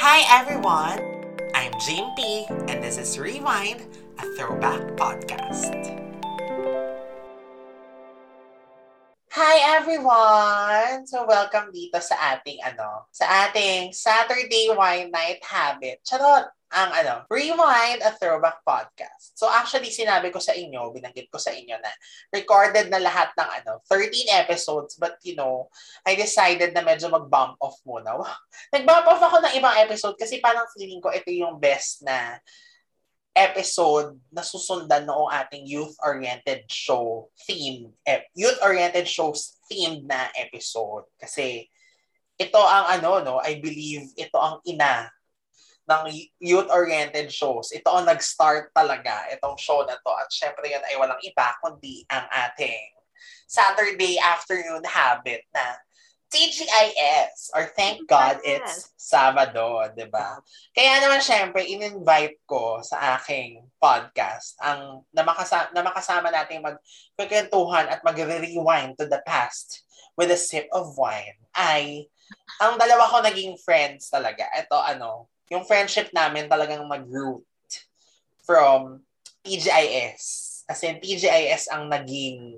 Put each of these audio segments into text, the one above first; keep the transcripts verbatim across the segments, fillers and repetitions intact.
Hi everyone! I'm Jean P. and this is Rewind, a throwback podcast. Hi everyone! So welcome dito sa ating ano, sa ating Saturday Wine Night Habit. Charot! Ang ano, Rewind, a throwback podcast. So actually, sinabi ko sa inyo, binanggit ko sa inyo na recorded na lahat ng ano, thirteen episodes, but you know, I decided na medyo mag-bump off muna. Nag-bump off ako ng ibang episode kasi parang feeling ko ito yung best na episode na susundan noong ating youth-oriented show theme, ep- youth-oriented shows themed na episode. Kasi ito ang ano, no, I believe ito ang ina ng youth-oriented shows. Ito ang nag-start talaga, itong show na to. At syempre yun ay walang iba, kundi ang ating Saturday afternoon habit na T G I S or Thank God It's Sabado, diba? Kaya naman syempre, in-invite ko sa aking podcast ang na makasama, na makasama natin magkikwentuhan at mag-rewind to the past with a sip of wine ay ang dalawa ko naging friends talaga. Ito ano, yung friendship namin talagang mag-root from T G I S. As in, T G I S ang naging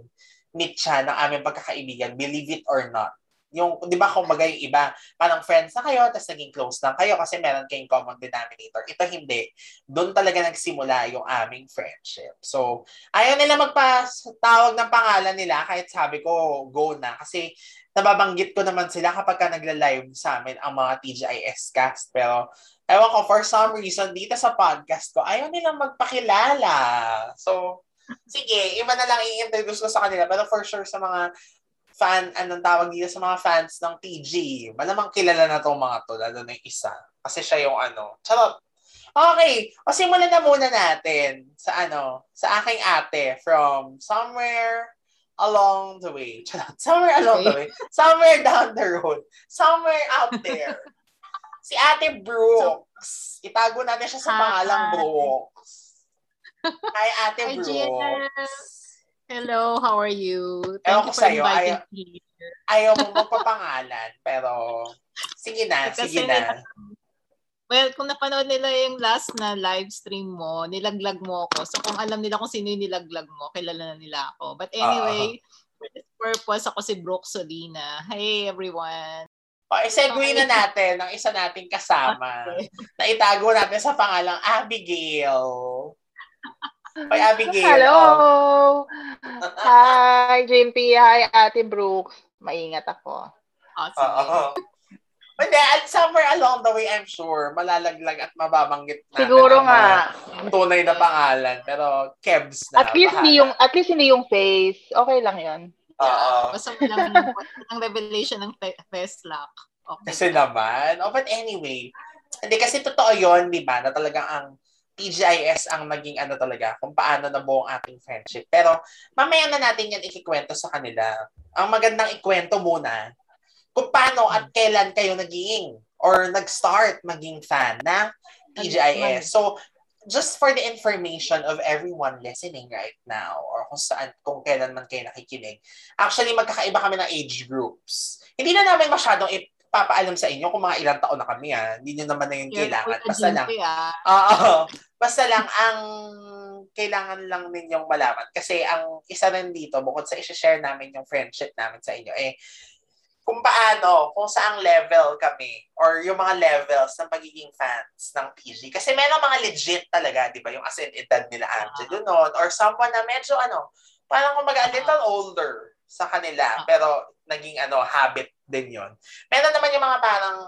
mitya ng aming pagkakaibigan, believe it or not. Yung, di ba, kumbaga yung iba, parang friends na kayo, tapos naging close lang kayo kasi meron kayong common denominator. Ito hindi. Doon talaga nagsimula yung aming friendship. So, ayaw nila magpatawag ng pangalan nila kahit sabi ko, go na. Kasi, nababanggit ko naman sila kapag ka nagla-live sa amin ang mga T G I S cast. Pero, ewan ko, for some reason, dito sa podcast ko, ayaw nilang magpakilala. So, sige, iba na lang i-introduce ko sa kanila. Pero for sure sa mga fan, anong tawag dito sa mga fans ng T G, malamang kilala na itong mga to, lalo na yung isa. Kasi siya yung ano, charot. Okay, o simulan na muna natin sa ano, sa aking ate from somewhere along the way. Somewhere along the way. Somewhere down the road. Somewhere out there. Si Ate Brooks. Itago natin siya sa pangalang Brooks. Hi, Ate Brooks. Hi, Jess. Hello, how are you? Thank Ewan you for sa'yo, inviting ayaw, me. Ayaw mong magpapangalan, pero sige na, kasi sige na. Well, kung napanood nila yung last na live stream mo, nilaglag mo ako. So kung alam nila kung sino yung nilaglag mo, kilala na nila ako. But anyway, uh-huh. for this purpose, ako si Brooke Solina. Hey everyone! O, isegue na natin ang isa nating kasama. Okay. Naitago natin sa pangalang Abigail. Hi, Abigail. Hello! Hi, J M P. Hi, Ate Brooke. Maingat ako. Awesome. Oo. Hindi, somewhere along the way, I'm sure, malalaglag at mababanggit natin. Siguro nga. Tunay na pangalan, pero kebs na. At least, hindi yung, at least hindi yung face. Okay lang yun. Oo. Basta lang ang revelation ng face lock. Okay. Kasi naman. Oh, but anyway, hindi kasi totoo yun, di ba, na talagang ang T G I S ang maging ano talaga, kung paano nabuo ang ating friendship. Pero mamaya na natin yan ikikwento sa kanila. Ang magandang ikwento muna, kung paano at kailan kayo naging or nag-start maging fan na T G I S. So, just for the information of everyone listening right now or kung saan, kung kailan man kayo nakikinig, actually, magkakaiba kami ng age groups. Hindi na namin masyadong ip- papaalam sa inyo kung mga ilang taon na kami, ha. Hindi nyo naman na yung kailangan. Basta lang. Oo. Basta lang, ang kailangan lang ninyong malaman. Kasi ang isa rin dito, bukod sa isha-share namin yung friendship namin sa inyo, eh, kung paano, kung saang level kami or yung mga levels ng pagiging fans ng P G. Kasi meron mga legit talaga, di ba? Yung as in edad nila Angel noon or someone na medyo ano, parang kumaga a little older sa kanila. Pero naging ano, habit din yun. Meron naman yung mga parang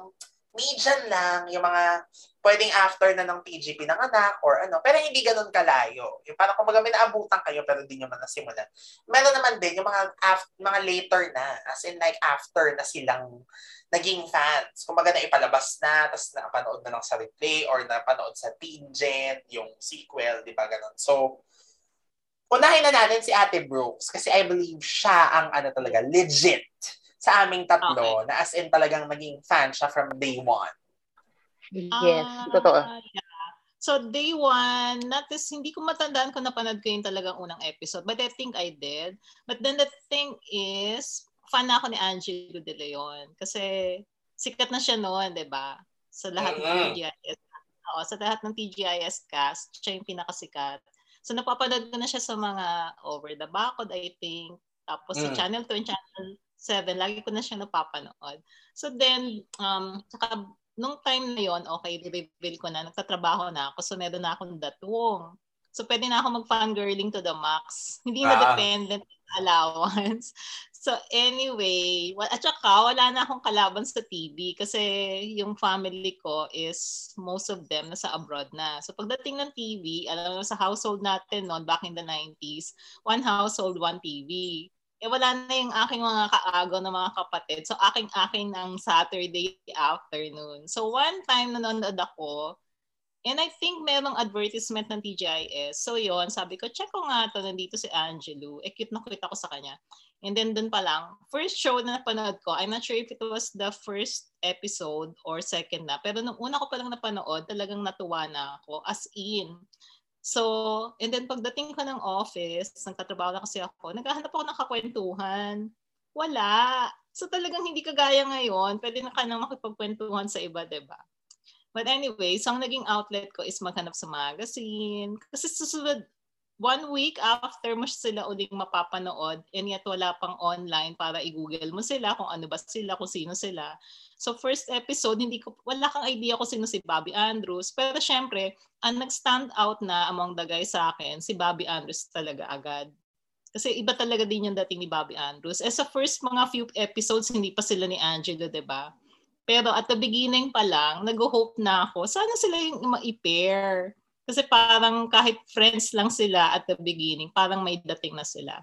median lang, yung mga pwedeng after na ng T G pinanganak or ano, pero hindi ganun kalayo. Yung parang kumbaga may naabutan kayo pero hindi nyo man nasimulan. Meron naman din yung mga after, mga later na, as in like after na silang naging fans. Kumbaga na ipalabas na, tapos napanood na lang sa replay or napanood sa T-Gen, yung sequel, di ba ganun. So, unahin na natin si Ate Brooks kasi I believe siya ang ano talaga, legit sa aming tatlo, okay, na as in talagang naging fan siya from day one. Yes, uh, totoo. Yeah. So day one, not this, hindi ko matandaan kung napanood ko yung talagang unang episode, but I think I did. But then the thing is, fan na ako ni Angel De Leon kasi sikat na siya noon, di ba? sa lahat uh-huh. ng T G I S. Oo, sa lahat ng T G I S cast, siya yung pinakasikat. So napapanood ko na siya sa mga Over the Bacod, I think. Tapos uh-huh. sa Channel two and Channel seven, lagi ko na siya napapanood. So then, um, saka nung time na yon, okay, reveal ko na, nagtatrabaho na ako, so meron na akong datuong. So pwede na ako mag-fangirling to the max. Hindi na ah. dependent on allowance. So anyway, at saka wala na akong kalaban sa T V kasi yung family ko is most of them nasa abroad na. So pagdating ng T V, alam mo sa household natin noon back in the nineties, one household, one T V. Eh wala na yung aking mga kaagaw na mga kapatid. So aking-aking ang Saturday afternoon. So one time nanonood ako, and I think merong advertisement ng T G I S. So yon, sabi ko, check ko nga ito, nandito si Angelo. Eh, cute na cute ako sa kanya. And then dun pa lang, first show na napanood ko, I'm not sure if it was the first episode or second na, pero nung una ko palang napanood, talagang natuwa na ako, as in. So, and then pagdating ko ng office, nagtatrabaho na kasi ako, naghahanap ako ng kakwentuhan. Wala. So talagang hindi kagaya ngayon, pwede na ka nang makipagkwentuhan sa iba, diba? But anyway, so ang naging outlet ko is maghanap sa magazine. Kasi susunod, one week after mo sila uling mapapanood and yet wala pang online para i-google mo sila kung ano ba sila, kung sino sila. So first episode, hindi ko, wala kang idea kung sino si Bobby Andrews. Pero syempre, ang nag-stand out na among the guys sa akin, si Bobby Andrews talaga agad. Kasi iba talaga din yung dating ni Bobby Andrews. Eh sa first mga few episodes, hindi pa sila ni Angelo, diba? Pero at the beginning pa lang, nag-hope na ako, sana sila yung ma-i-pair. Kasi parang kahit friends lang sila at the beginning, parang may dating na sila.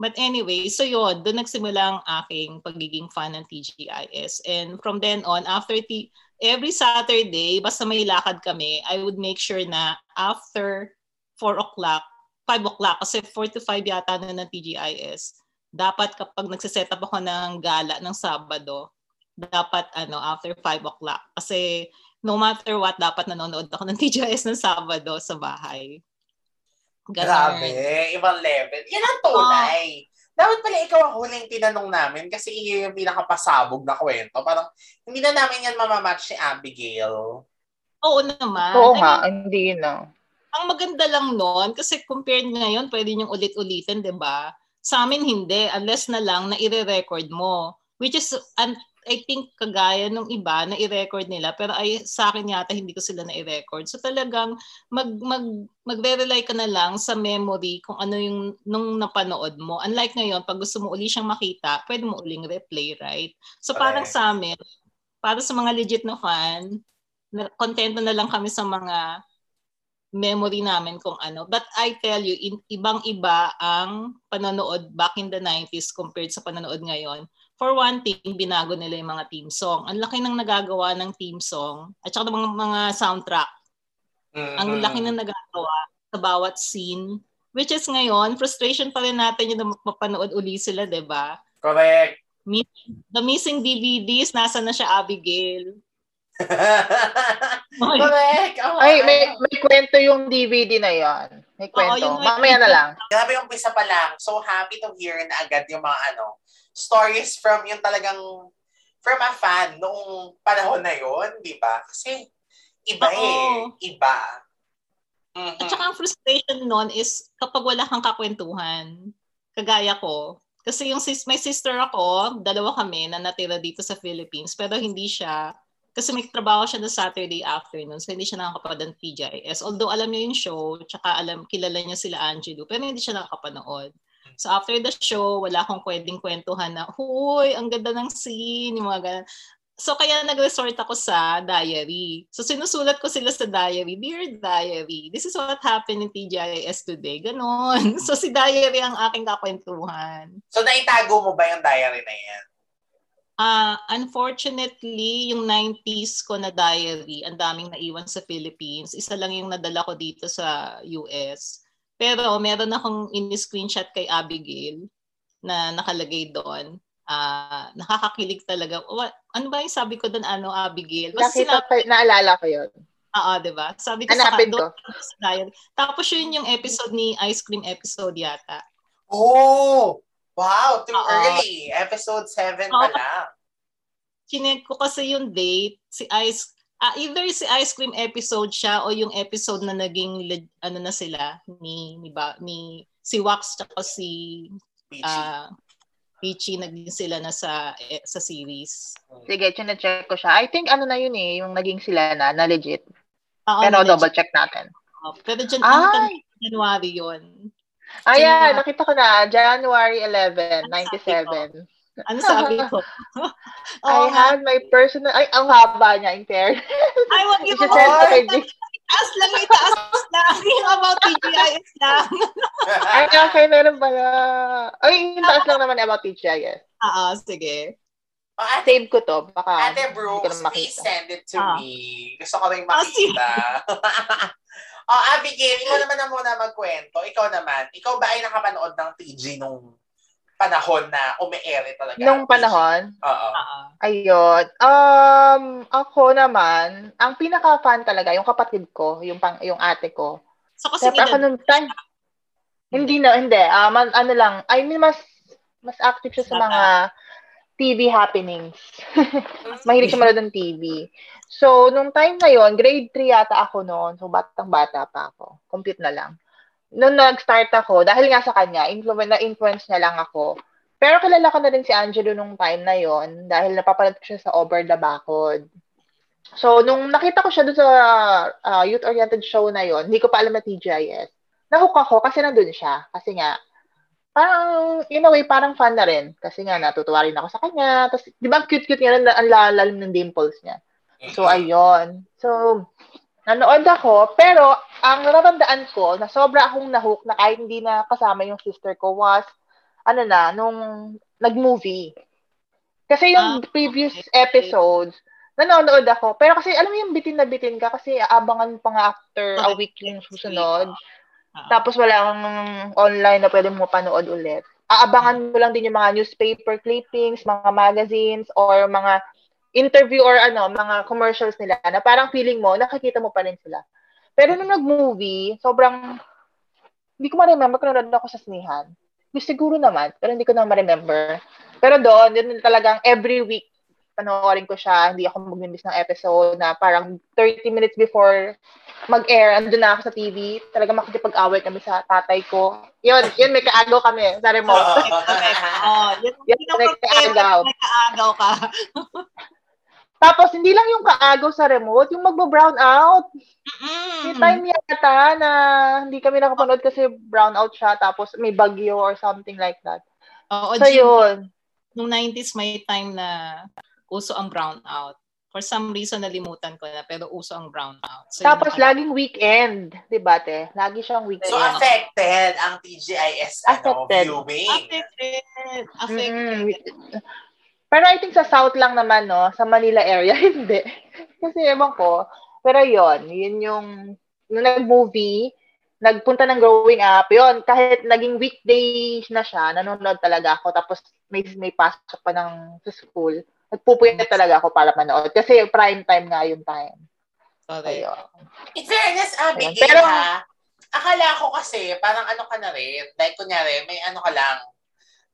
But anyway, so yun, doon nagsimula ang aking pagiging fan ng T G I S. And from then on, after t- every Saturday, basta may lakad kami, I would make sure na after four o'clock, five o'clock, kasi four to five yata na ng T G I S, dapat kapag nagsiset up ako ng gala ng Sabado, dapat ano after five o'clock kasi no matter what dapat nanonood ako ng T G I S ng Sabado sa bahay. Ganun. Grabe, ibang level. Yan ang tunay. Oh. Dapat pala ikaw ang unang tinanong namin kasi iyon yung pinakapasabog na kwento. Parang hindi na namin yan mamamatch ni Abigail. Oo naman. Oo ha, hindi na. Ang maganda lang noon kasi compared ngayon pwede niyong ulit-ulitin, di ba? Sa amin hindi unless na lang na i-record mo which is an I think kagaya nung iba na i-record nila pero ay sa akin yata hindi ko sila na i-record. So talagang mag mag magre-rely ka na lang sa memory kung ano yung nung napanood mo. Unlike ngayon pag gusto mo uli siyang makita, pwede mo uling replay, right? So parang okay. Sa amin, para sa mga legit na fan, kontento na lang kami sa mga memory namin kung ano. But I tell you, in, ibang-iba ang panonood back in the nineties compared sa panonood ngayon. For one thing, binago nila yung mga theme song. Ang laki ng nagagawa ng theme song at saka ng mga, mga soundtrack. Mm-hmm. Ang laki ng nagagawa sa bawat scene. Which is ngayon, frustration pa rin natin yung mapanood uli sila, di ba? Correct. The missing D V Ds, nasa na siya Abigail? Correct. Oh, ay, may, may kwento yung D V D na yon. May kwento. Oh, mamaya na lang. Grabe yung pisa pa lang. So happy to hear na agad yung mga ano, stories from yung talagang from a fan noong panahon na yon, di ba? Kasi iba oh. eh. Iba. Mm-hmm. At saka ang frustration nun is kapag wala kang kakwentuhan, kagaya ko. Kasi yung sis, may sister ako, dalawa kami na natira dito sa Philippines, pero hindi siya, kasi may trabaho siya na Saturday afternoon, so hindi siya nakakapanood ng T G I S. Although alam niya yung show, tsaka alam, kilala niya sila Angelo, pero hindi siya nakakapanood. So after the show, wala akong pwedeng kwentuhan na, huy, ang ganda ng scene, yung mga ganun. So kaya nag-resort ako sa diary. So sinusulat ko sila sa diary, Dear Diary, this is what happened in T G I S today. Ganon. So si diary ang aking kakwentuhan. So naitago mo ba yung diary na yan? Uh, unfortunately, yung nineties ko na diary, ang daming naiwan sa Philippines. Isa lang yung nadala ko dito sa U S. Pero meron akong in-screenshot kay Abigail na nakalagay doon. Uh, nakakakilig talaga. What, ano ba yung sabi ko doon, ano, Abigail? Basta sinabi, naalala ko yun. Oo, diba? Sabi ko hanapin sa doon. Tapos yun yung episode ni Ice Cream episode yata. Oh! Wow, too uh, early. Episode seven uh, pala. Chinek ko kasi yung date, si Ice, Uh, either si Ice Cream episode siya o yung episode na naging ano na sila ni ni, ba, ni si Wax tsaka si uh, Peachy, naging sila na sa eh, sa series. Sige, chine-check ko siya. I think ano na yun eh, yung naging sila na na legit. Uh, Pero legit. Double check natin. Uh, pero dyan, ah, January yun. Ah, yeah, nakita ko na January eleventh, ninety-seven. Ano sabi ko? Oh, I had my personal... Ay, ang haba niya, in fairness. I want you to itaas lang, itaas lang. Yung about T G I S lang. Ay, okay, meron pala. Ay, itaas lang naman about T G I S. Oo, sige. Oh, ate, save ko to. Baka Ate Brooks, please send it to ah. me. Gusto ko rin makita. Oh, Abigail, ikaw naman na muna magkwento. Ikaw naman. Ikaw ba ay nakapanood ng T G nung... panahon na ume-air talaga. Nung panahon? Oo. Ayun. Um, ako naman, ang pinaka-fan talaga, yung kapatid ko, yung pang, yung ate ko. So, kasi Sep, ako nung time, hindi na, hindi. Um, ano lang, I mean, mas, mas active siya sa mga T V happenings. Mahilig siya manood ng T V. So, nung time na yon, grade three yata ako noon. So, batang-bata pa ako. Compute na lang. Noon nag-start ako, dahil nga sa kanya, influ- na-influence niya lang ako. Pero kilala ko na rin si Angelo nung time na yon dahil napapanood ko siya sa Over the Backward. So, nung nakita ko siya doon sa uh, youth-oriented show na yon, hindi ko pa alam na T G I S. Nahook ako kasi nandun siya. Kasi nga, parang, in a way, parang fan na rin. Kasi nga, natutuwa rin ako sa kanya. Tapos, di ba, cute-cute niya rin, ang lalim ng dimples niya. So, ayun. So, nanood ako, pero ang natatandaan ko na sobra akong nahook na kahit hindi na kasama yung sister ko was, ano na, nung nag-movie. Kasi yung ah, previous okay. episodes, nanonood ako. Pero kasi, alam mo yung bitin na bitin ka kasi aabangan pa nga after a week yung susunod. Tapos wala kang online na pwede mo panood ulit. Aabangan mo lang din yung mga newspaper clippings, mga magazines, or mga interview or ano, mga commercials nila na parang feeling mo, nakikita mo pa rin sila. Pero nung nag-movie, sobrang, hindi ko ma-remember kung nanonood ako sa sinihan. Siguro naman, pero hindi ko na ma-remember. Pero doon, yun talagang every week, panoorin ko siya, hindi ako mag-miss ng episode na parang thirty minutes before mag-air, andun na ako sa T V, talaga makikipag-away kami sa tatay ko. Yun, yun, may kaagaw kami sa remote. Oh, yun, yun, may kaagaw. May kaagaw ka. Tapos, hindi lang yung kaagaw sa remote, yung magbo-brown out. May time yata na hindi kami nakapanood kasi brown out siya, tapos may bagyo or something like that. Oh, so, Jim, yun. Nung nineties, may time na uso ang brown out. For some reason, nalimutan ko na, pero uso ang brown out. So, tapos, yun, laging weekend, di ba, te? Lagi siyang weekend. So, affected ang T G I S ano, viewing. Affected. Affected. Mm-hmm. Pero I think sa South lang naman, no? Sa Manila area, hindi. Kasi ewan ko. Pero yon yun yung, nung nag-movie, nagpunta ng Growing Up, yon kahit naging weekday na siya, nanonood talaga ako. Tapos may, may pasok pa ng sa school. Nagpupuyat talaga ako para manood. Kasi prime time nga yung time. Okay. Ayun. In fairness, Abigail, pero, ha? Akala ko kasi, parang ano ka na rin. Like, kunyari, may ano ka lang.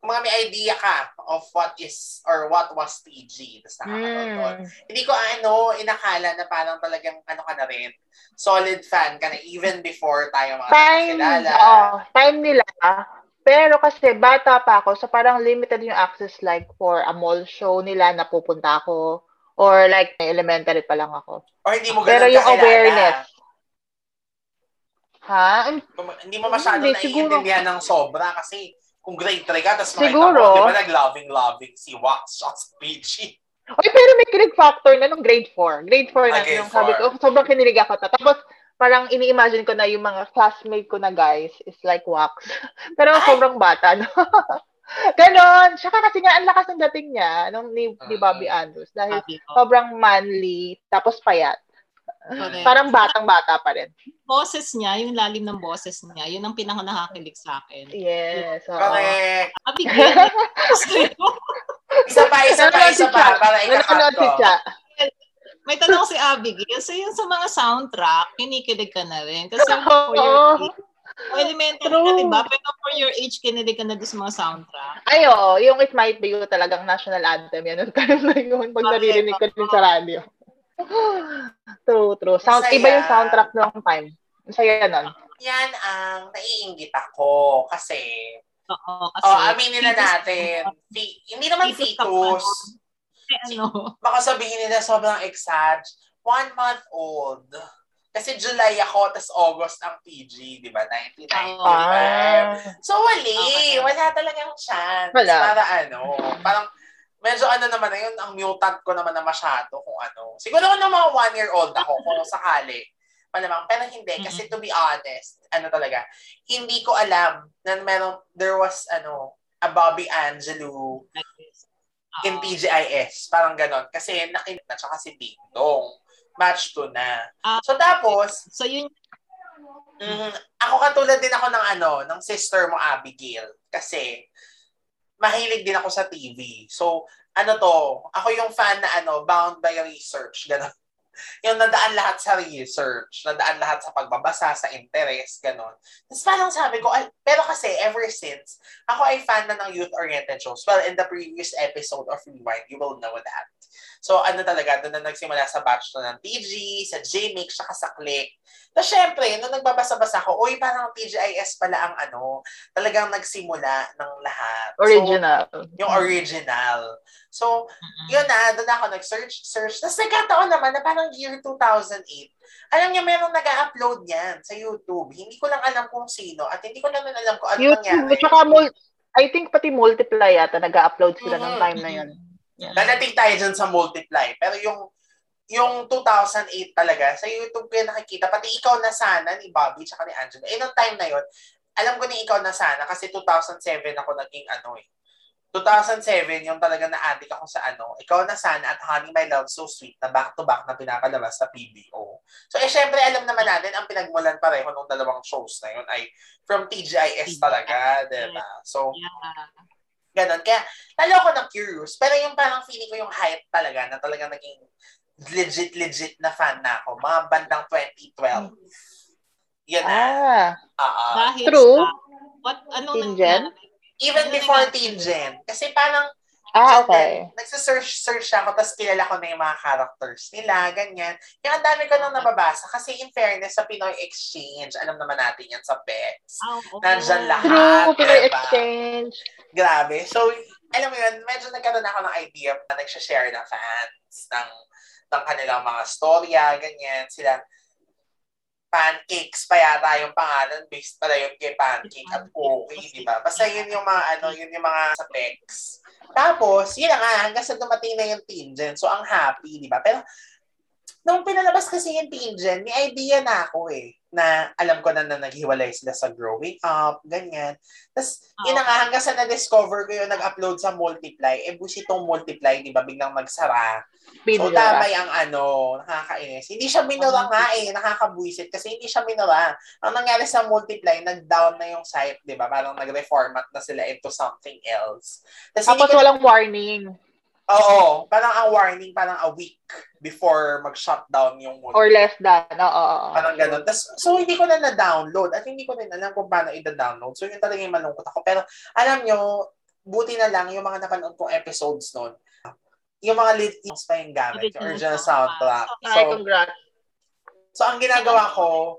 Mga may idea ka of what is or what was T G. Tapos nakakanood doon. Mm. Hindi ko ano, inakala na parang talagang ano ka na rin. Solid fan ka na even before tayo mga kakilala. Oh, time nila. Pero kasi bata pa ako, so parang limited yung access like for a mall show nila na pupunta ako. Or like elementary pa lang ako. Or hindi mo ganun kakilala. Pero yung awareness. Ha? Hindi mo masyado hindi, naiintindihan siguro ng sobra kasi kung grade three ka, tapos makita mo, di ba nag-loving-loving si Wax at si Peachy? Oy, pero may kilig factor na nung grade four. Grade four na yung sabi ko, sobrang kinilig ako. Tapos, parang ini-imagine ko na yung mga classmate ko na guys is like Wax. Pero ay, sobrang bata, no? Ganon. Siya kasi nga, ang lakas ng dating niya nung ni, ni Bobby Andrews. Dahil sobrang manly, tapos payat. Okay. Parang batang-bata pa rin. Boses niya, yung lalim ng boses niya, yun ang pinaka nakakilig sa akin. Yes. So, correct. Abigail. isa pa, isa pa, isa pa. Para ikakat ko. May tanong si Abigail. So yun sa mga soundtrack, kinikilig ka na rin. Kasi for your age, elementary na diba? Pero for your age, kinilig ka na din sa mga soundtrack. Ay, oo. Yung It Might Be You talagang national anthem. Yan. Kaya na yun. Pag naririnig ko din sa radio. True, true. Sound, iba yung soundtrack noong time. Ang saya nun. Yan ang naiinggit ako kasi... Oo, kasi... Oh, aminin na natin. Fi- hindi naman fetus. Ano? Baka sabihin nila sobrang exag. One month old. Kasi July ako, tas August ang P G, di ba? nineteen ninety-five. Ah. So, wali. Okay. Wala talagang chance. Wala. Para ano, parang medyo ano naman na yun, ang mutant ko naman na masyado kung ano. Siguro ko na mga one-year-old ako kung sakali. Malamang, pero hindi. Kasi to be honest, ano talaga, hindi ko alam na meron, there was ano, a Bobby Andrews in T G I S. Parang ganon. Kasi nakita na siya kasi Dingdong. Match to na. Uh, so, tapos, so yun, mm, ako katulad din ako ng ano, ng sister mo, Abigail. Kasi, mahilig din ako sa T V. So, ano to, ako yung fan na ano, bound by research, gano'n. Yung nadaan lahat sa research, nadaan lahat sa pagbabasa, sa interest, gano'n. Tapos parang sabi ko, pero kasi, ever since, ako ay fan na ng youth-oriented shows. Well, in the previous episode of Rewind, you will know that. So, ano talaga, doon na nagsimula sa batch na ng T G, sa J M A, saka sa Click. Tapos, syempre, nung nagbabasa-basa ko, uy, parang T G I S pala ang ano, talagang nagsimula ng lahat. Original. So, yung original. So, yun na, doon ako nag-search, search. Tapos, nagkataon naman na parang year two thousand eight, alam niya, merong nag-upload niyan sa YouTube. Hindi ko lang alam kung sino at hindi ko lang alam kung ano nangyari. YouTube, tsaka, I think pati Multiply yata, nag-upload sila mm-hmm. ng time na yun. Dadating tayo dyan sa Multiply. Pero yung yung two thousand eight talaga, sa YouTube ko yung nakikita. Pati Ikaw na Sana ni Bobby tsaka ni Angela. Eh, nung time na yon alam ko ni Ikaw na Sana kasi two thousand seven ako naging ano eh. two thousand seven yung talaga na-addict ako sa ano, Ikaw na Sana at Honey My Love So Sweet na back-to-back na pinakalabas sa P B O. So, eh, syempre, alam naman natin, ang pinagmulan pareho nung dalawang shows na yun ay from T G I S talaga, diba? So, ganon. Kaya, talo ako na curious. Pero yung parang feeling ko yung hype talaga na talaga naging legit-legit na fan na ako. Mga bandang twenty twelve. Yan na. Ah. Uh-uh. Dahil true. Sa, what, anong T-Gen? Even ano before T-Gen. Kasi parang, ah, okay. Nagsasearch-search ako, tapos kilala ko na yung mga characters nila, ganyan. Yung ang dami ko nang nababasa. Kasi in fairness, sa Pinoy Exchange, alam naman natin yan sa P E X. Oh, okay. Nandyan lahat. True, Pinoy Exchange. Grabe. So, alam mo yun, medyo nagkaroon ako ng idea na nagsashare ng fans ng, ng kanilang mga storya, ganyan. Sila, Pancakes pa yata yung pangalan based pala yun kay Pancake at Cookie, di ba? Basta yun yung mga, ano, yun yung mga sa P E X. Tapos, yun nga, hanggang sa dumating na yung T-Gen. So, ang happy, di ba? Pero, nung pinalabas kasi yung T-Gen, may idea na ako eh, na alam ko na na naghiwalay sila sa Growing Up, ganyan. Tapos, yun okay. nga, hanggang sa na-discover ko yung nag-upload sa Multiply, eh, busi itong Multiply, di ba? Biglang magsara. So, damay ang ano, nakakainis. Hindi siya minura nga eh, nakakabuisit kasi hindi siya minura. Ang nangyari sa Multiply, nag-down na yung site, di ba? Parang nag-reformat na sila into something else. Tapos ka... walang warning. Oo. Parang ang warning, parang a week before mag-shutdown yung Multiply. Or less than, oo. Parang ganun. Tas, so, hindi ko na na-download at hindi ko na alam kung paano i-download. So, yun talaga yung malungkot ako. Pero, alam nyo, buti na lang yung mga napanood kong episodes nun. Yung mga listings pa yung gamit, yung original soundtrack. So, so ang ginagawa ko,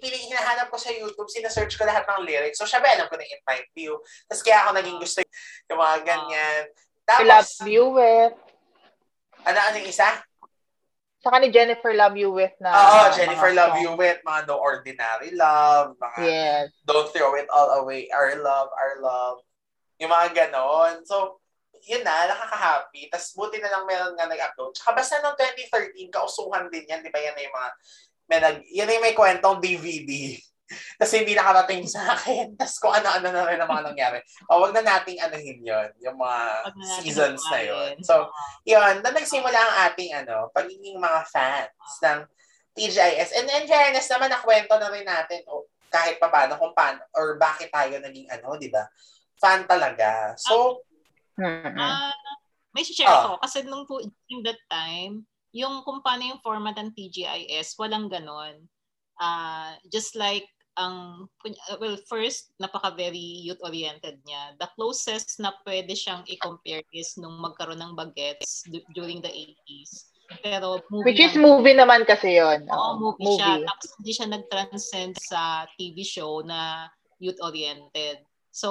hinahanap ko sa YouTube, sinasearch ko lahat ng lyrics. So, syempre, alam ko na in my view. Tapos kaya ako naging gusto yung mga ganyan. Tapos, I love you with. Ano, ano yung isa? Saka ni Jennifer Love You With na. Oo, oh, Jennifer Love song. You With, mga No Ordinary Love, mga yes. Don't Throw It All Away, Our Love, Our Love. Yung mga ganon. So, yun na, nakaka-happy. Tapos buti na lang meron nga nag-upload. Tsaka basta noong twenty thirteen, kausuhan din yan. Di ba yan na yung mga, may nag, yan na yung may kwentong D V D. Tapos hindi nakarating sa akin. Tapos kung ano-ano na rin ang mga nangyari. O wag na nating anuhin yun, yung mga seasons na yun. So, yun, na nagsimula ang ating ano, pagiging mga fans ng T G I S. And in fairness naman, nakwento na rin natin oh, kahit pa paano, kung paano, or bakit tayo naging ano, di ba? Fan talaga. So, Uh, may share oh. ako kasi nung po in that time yung kung paano yung format ng T G I S walang ganon uh, just like ang um, well first napaka very youth oriented niya the closest na pwede siyang i-compare is nung magkaroon ng bagets d- during the eighties Pero movie Which is lang. movie naman kasi yun. Oo, movie, movie siya. Tapos hindi siya nag-transcend sa T V show na youth-oriented. So,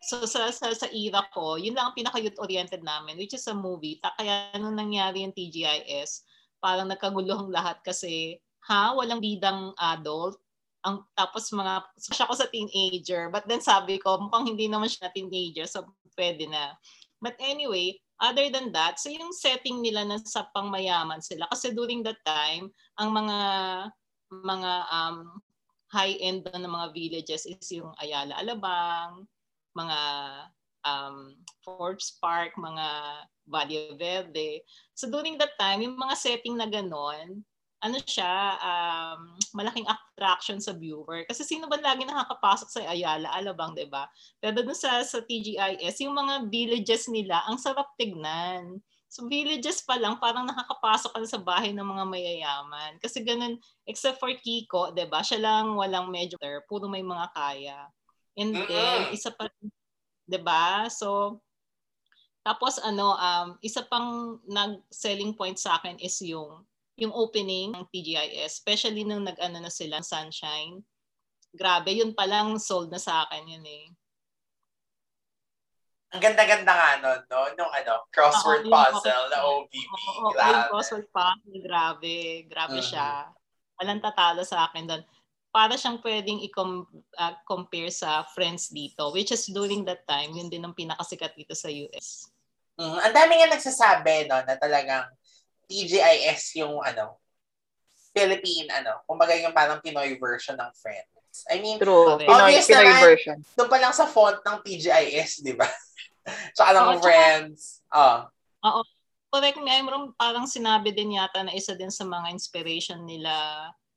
so sa, sa, sa era ko, yun lang ang pinaka-youth-oriented namin, which is a movie. Kaya nung nangyari yung T G I S, parang nagkaguluhang lahat kasi, ha? Walang bidang adult. Ang, tapos mga, siya ko sa teenager. But then sabi ko, mukhang hindi naman siya teenager, so pwede na. But anyway, other than that, so yung setting nila na sa pangmayaman sila. Kasi during that time, ang mga mga um, high-end ng mga villages is yung Ayala Alabang, mga um, Forbes Park, mga Valle Verde. So during that time, yung mga setting na ganon, ano siya, um, malaking attraction sa viewer. Kasi sino ba lagi nakakapasok sa Ayala Alabang, diba? Pero dun sa, sa T G I S, yung mga villages nila, ang sarap tignan. So villages pa lang, parang nakakapasok ka sa bahay ng mga mayayaman. Kasi ganun, except for Kiko, diba? Siya lang walang medyo, puro may mga kaya. And then, isa pa, diba? So, tapos ano, um, isa pang nag-selling point sa akin is yung yung opening ng T G I S, especially nung nag-ano na sila, Sunshine. Grabe, yun palang sold na sa akin yun eh. Ang ganda-ganda nga nun, no? Nung ano, crossword oh, puzzle na O B B. Oo, oh, yung crossword puzzle, grabe. Grabe mm-hmm. siya. Walang tatalo sa akin doon. Para siyang pwedeng i-compare uh, sa Friends dito, which is during that time, yun din ang pinakasikat dito sa U S. Mm, ang dami nga nagsasabi, no, na talagang T G I S yung ano, Philippine ano, kumbaga yung parang Pinoy version ng Friends. I mean, true. Pinoy, Pinoy naman, version. Doon pa lang sa font ng T G I S, di ba? Tsaka lang oh, Friends. Oo. Oh. Oo. Correct me, I'm wrong, parang sinabi din yata na isa din sa mga inspiration nila,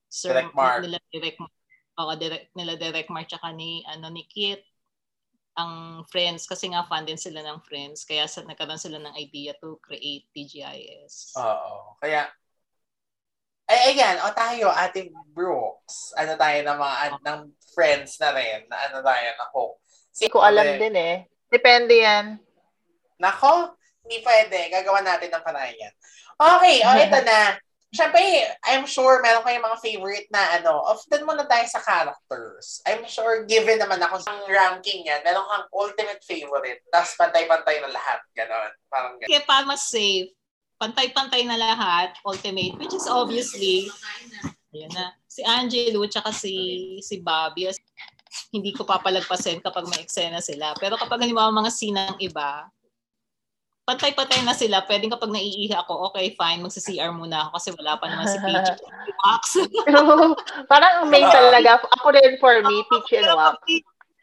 Sir, Direct Mark. Nila Direct Mark. Oo, direct, nila Direct Mark tsaka ni, ano, ni Kit, ang Friends, kasi nga fan din sila ng Friends, kaya sa nagkaroon sila ng idea to create T G I S. Oo. Kaya, ay ayan, o tayo, ating Brooks, ano tayo ng mga, oh. ng Friends na rin, na ano tayo, nako. Hindi ko alam din eh. Depende yan. Nako, hindi pwede. Gagawa natin ng panay yan. Okay, o ito na. Siyempre, I'm sure meron kayong mga favorite na ano. Often muna tayo sa characters. I'm sure given naman ako sa ranking yan, meron kang ultimate favorite. Tapos pantay-pantay na lahat. Ganon. Parang ganon. Kaya para mas safe, pantay-pantay na lahat, ultimate, which is obviously, ayan na, si Angelo, tsaka si, si Bobby. Hindi ko papalagpasin kapag may eksena sila. Pero kapag halimbawa mga sina ng iba, patay-patay na sila. Pwedeng kapag naiihi ako, okay, fine, magsa-C R muna ako kasi wala pa naman si Peachy and Wax. Parang main talaga. Ako rin for me, Peachy and Wax.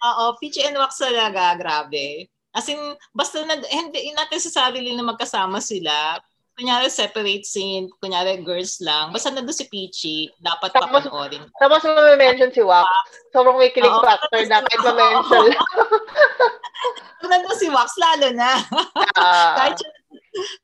Oo, Peachy and Wax talaga. Grabe. As in, basta nag- hindi natin sa sarili na magkasama sila. Kunyari separate scene, kunyari girls lang. Basta na doon si Peachy, dapat papanoorin. Tapos ma-mention si Wax. Sobrang may kilig factor na kahit ma-mention lang. Kung nandun si Wax, lalo na. Kahit siya.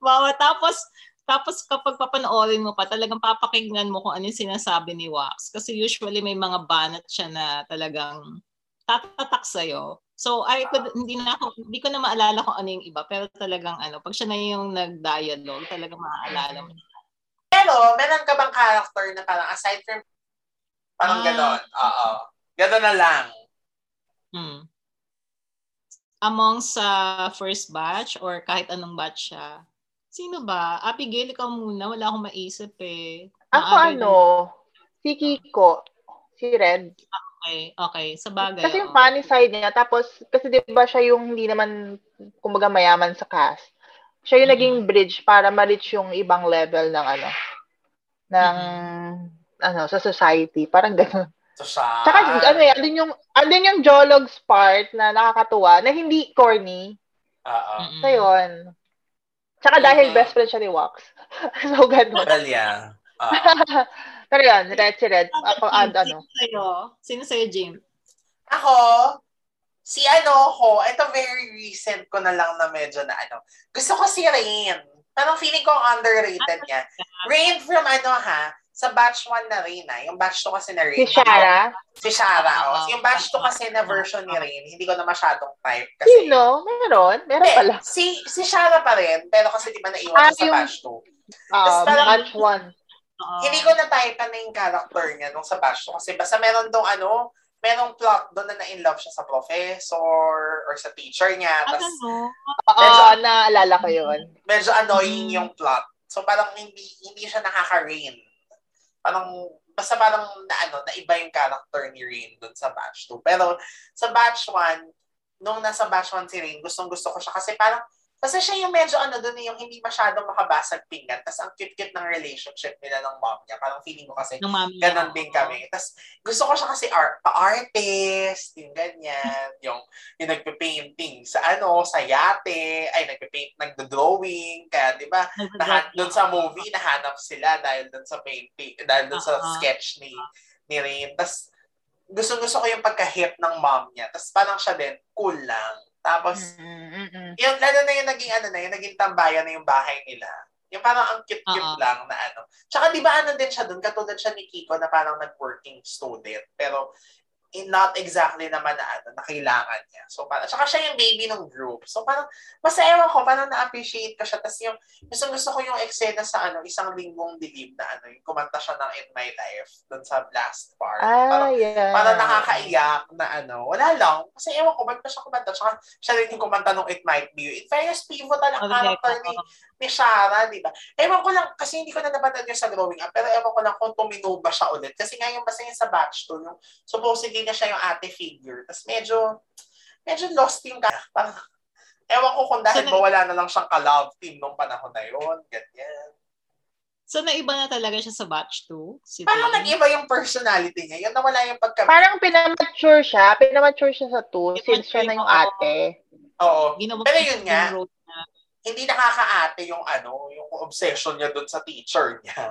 Wow. Tapos, tapos kapag papanoorin mo pa, talagang papakinggan mo kung ano yung sinasabi ni Wax. Kasi usually may mga banat siya na talagang tatatak sa'yo. So, I could, hindi na ako, hindi ko na maalala kung ano yung iba, pero talagang ano, pag siya na yung nag-dialogue, talagang maaalala mo. Pero, meron ka bang character na parang, aside from, parang ah, gano'n, oo, gano'n na lang. Hmm. Among sa first batch, or kahit anong batch siya, sino ba? Abigail, ikaw muna, wala akong maisip eh. Ako Maabil ano, na. Si Kiko, si Red. Okay, okay. Sa bagay. Kasi yung funny side niya, tapos, kasi di ba siya yung hindi naman, kumbaga, mayaman sa cast. Siya yung mm-hmm. naging bridge para ma-reach yung ibang level ng ano, ng, mm-hmm. ano, sa society. Parang gano'n. Society. Saka, ano eh, andun yung, andun yung Jologs part na nakakatuwa, na hindi corny. Oo. So, yun. Saka dahil mm-hmm. best friend siya ni Wax. So, gano'n. Well, yeah. Uh-huh. Pero yan, red si Red. Ako, ad, ano. Sino sa'yo, Jim? Ako, si ano ko, ito very recent ko na lang na medyo na ano. Gusto ko si Rain. Parang feeling ko underrated niya. Rain from ano ha, sa batch one na Rain ha. Yung batch two kasi na Rain. Si Shara? Si Shara, oh. Yung batch two kasi na version ni Rain, hindi ko na masyadong type kasi. Sino? Meron? Meron pala. Eh, si si Shara pa rin, pero kasi di ba naiwan ah, sa yung batch two. Um, match one. Uh, hindi ko nataitan na yung character niya nung sa batch to. Kasi basta meron dong ano, merong plot doon na na-inlove siya sa professor or sa teacher niya. Ano? Oo, naalala ko yun. Medyo annoying yung plot. So parang hindi hindi siya nakaka-Rain. Parang, basta parang na, ano, naiba yung character ni Rain doon sa batch two. Pero sa batch one, nung nasa batch one si Rain, gustong-gusto ko siya. Kasi parang, kasi siya yung medyo ano doon yung hindi masyadong makabasag pinggan. Tapos ang cute-cute ng relationship nila ng mom niya. Parang feeling ko kasi ganun din kami. Tapos gusto ko siya kasi art, pa-artist, yung ganyan. Yung, yung nagpe-painting sa ano, sa yate. Ay, nagpe-paint, nagdo-drawing. Kaya di ba, doon sa movie, nahanap sila dahil doon sa painting, dahil doon sa sketch ni, ni Rain. Tapos gusto-gusto ko yung pagka-hip ng mom niya. Tapos parang siya din, cool lang. Tapos, mm-hmm. yung, lalo na yung naging, ano na, yung naging tambayan na yung bahay nila. Yung parang ang cute-cute uh-huh. lang na ano. Tsaka di ba ano din siya dun, katulad siya ni Kiko na parang nag-working student. Pero, in, not exactly naman na ano, na kailangan niya. So, parang, tsaka siya yung baby ng group. So, parang, basta ewan ko, parang na-appreciate ko siya. Tapos yung, gusto gusto ko yung eksena sa ano, isang linggong dilim na ano, yung kumanta siya ng In My Life, dun sa last part. Ah, parang, yeah. Parang nakakaiyak na ano, wala lang. Kasi ewan ko, ba't pa siya kumanta? Tsaka siya rin yung kumanta nung It Might Be You. In fairness, pivotal ang character ni, ni Shara, di ba? Ewan ko lang, kasi hindi ko na nabatan yun sa Growing Up, pero ewan ko lang kung tumino ba siya ulit. Kasi nga yung basta yun sa batch to, yung supposedly na siya yung ate figure. Tapos medyo, medyo lost team ka. Parang, ewan ko kung dahil so, ba wala na lang siyang ka-love team nung panahon na yun. Ganyan. So, naiba na talaga siya sa batch two? Si parang nag-iba yung personality niya. Yun nawala yung pagka- Parang pinamature siya. Pinamature siya sa two since siya na yung ate. Oo. Ginabang Pero yun nga, na. Hindi nakaka-ate yung ano, yung obsession niya dun sa teacher niya.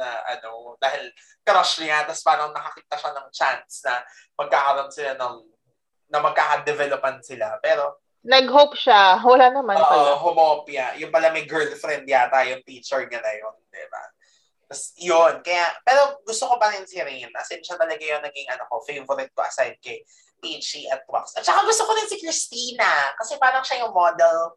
Na ano, dahil crush niya. Tapos parang nakakita siya ng chance na magkakaroon sila ng na magkaka-developan sila. Pero nag-hope siya. Wala naman uh, pala. Hope niya. Yung pala may girlfriend yata yung teacher niya na yun. Diba? Tapos yun. Kaya, pero gusto ko pa rin si Rain. As in, siya talaga yung naging ano ko, favorite ko aside kay Peachy at Wax. At saka gusto ko rin si Christina. Kasi parang siya yung model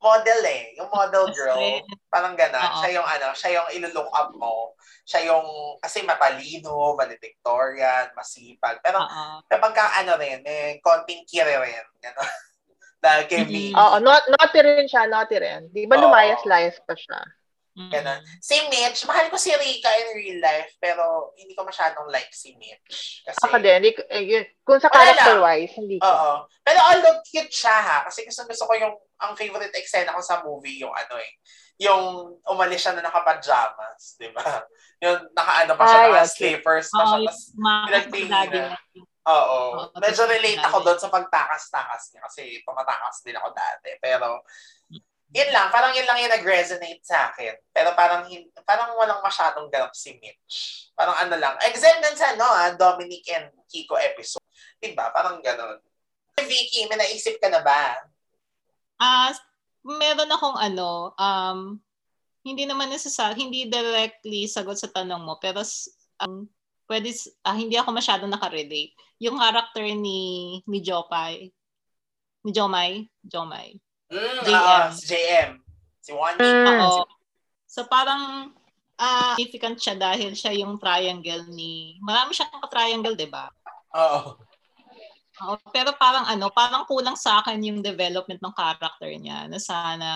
model eh. Yung model girl. Parang gano'n. Siya yung ano, siya yung ilo-look up mo. Siya yung, kasi matalino, valedictorian, masipag. Pero uh-huh. kapag ka ano rin, eh, konting kire rin. Gano'n. Dahil kay me. Oo, naughty rin siya, naughty rin. Di ba lumayas-layas pa siya? Gano'n. Si Mitch, mahal ko si Rika in real life, pero hindi ko masyadong like si Mitch. Kasi, ako din. Hindi, eh, kung sa character-wise, hindi ko. Oo. Pero although cute siya ha, kasi gusto, gusto ko yung ang favorite eksena ko sa movie yung ano eh, yung umalis siya na naka-pajamas, di ba? Yung naka-ano pa siya, naka-slippers pa siya, tapos pinagpingin. Oo. Medyo relate ako doon sa pagtakas-takas niya kasi pamatakas din ako dati. Pero, yun lang. Parang yun lang yung nag-resonate sa akin. Pero parang parang walang masyadong ganap si Mitch. Parang ano lang. Except dun sa, no, ah, Dominic and Kiko episode. Diba? Parang ganun. Vicky, may naisip ka na ba? Ah, uh, meron akong ano, um, hindi naman nasasabi, hindi directly sagot sa tanong mo, pero um, pwede, uh, hindi ako masyado nakarelate. Yung character ni, ni Jopay, ni Jomai, Jomai. Mm, J M. Uh, si J M. Si Wani. Oo. So parang, uh, significant siya dahil siya yung triangle ni, marami siyang triangle, di ba? Oo. Oh, pero parang ano, parang kulang sa akin yung development ng character niya. Na sana,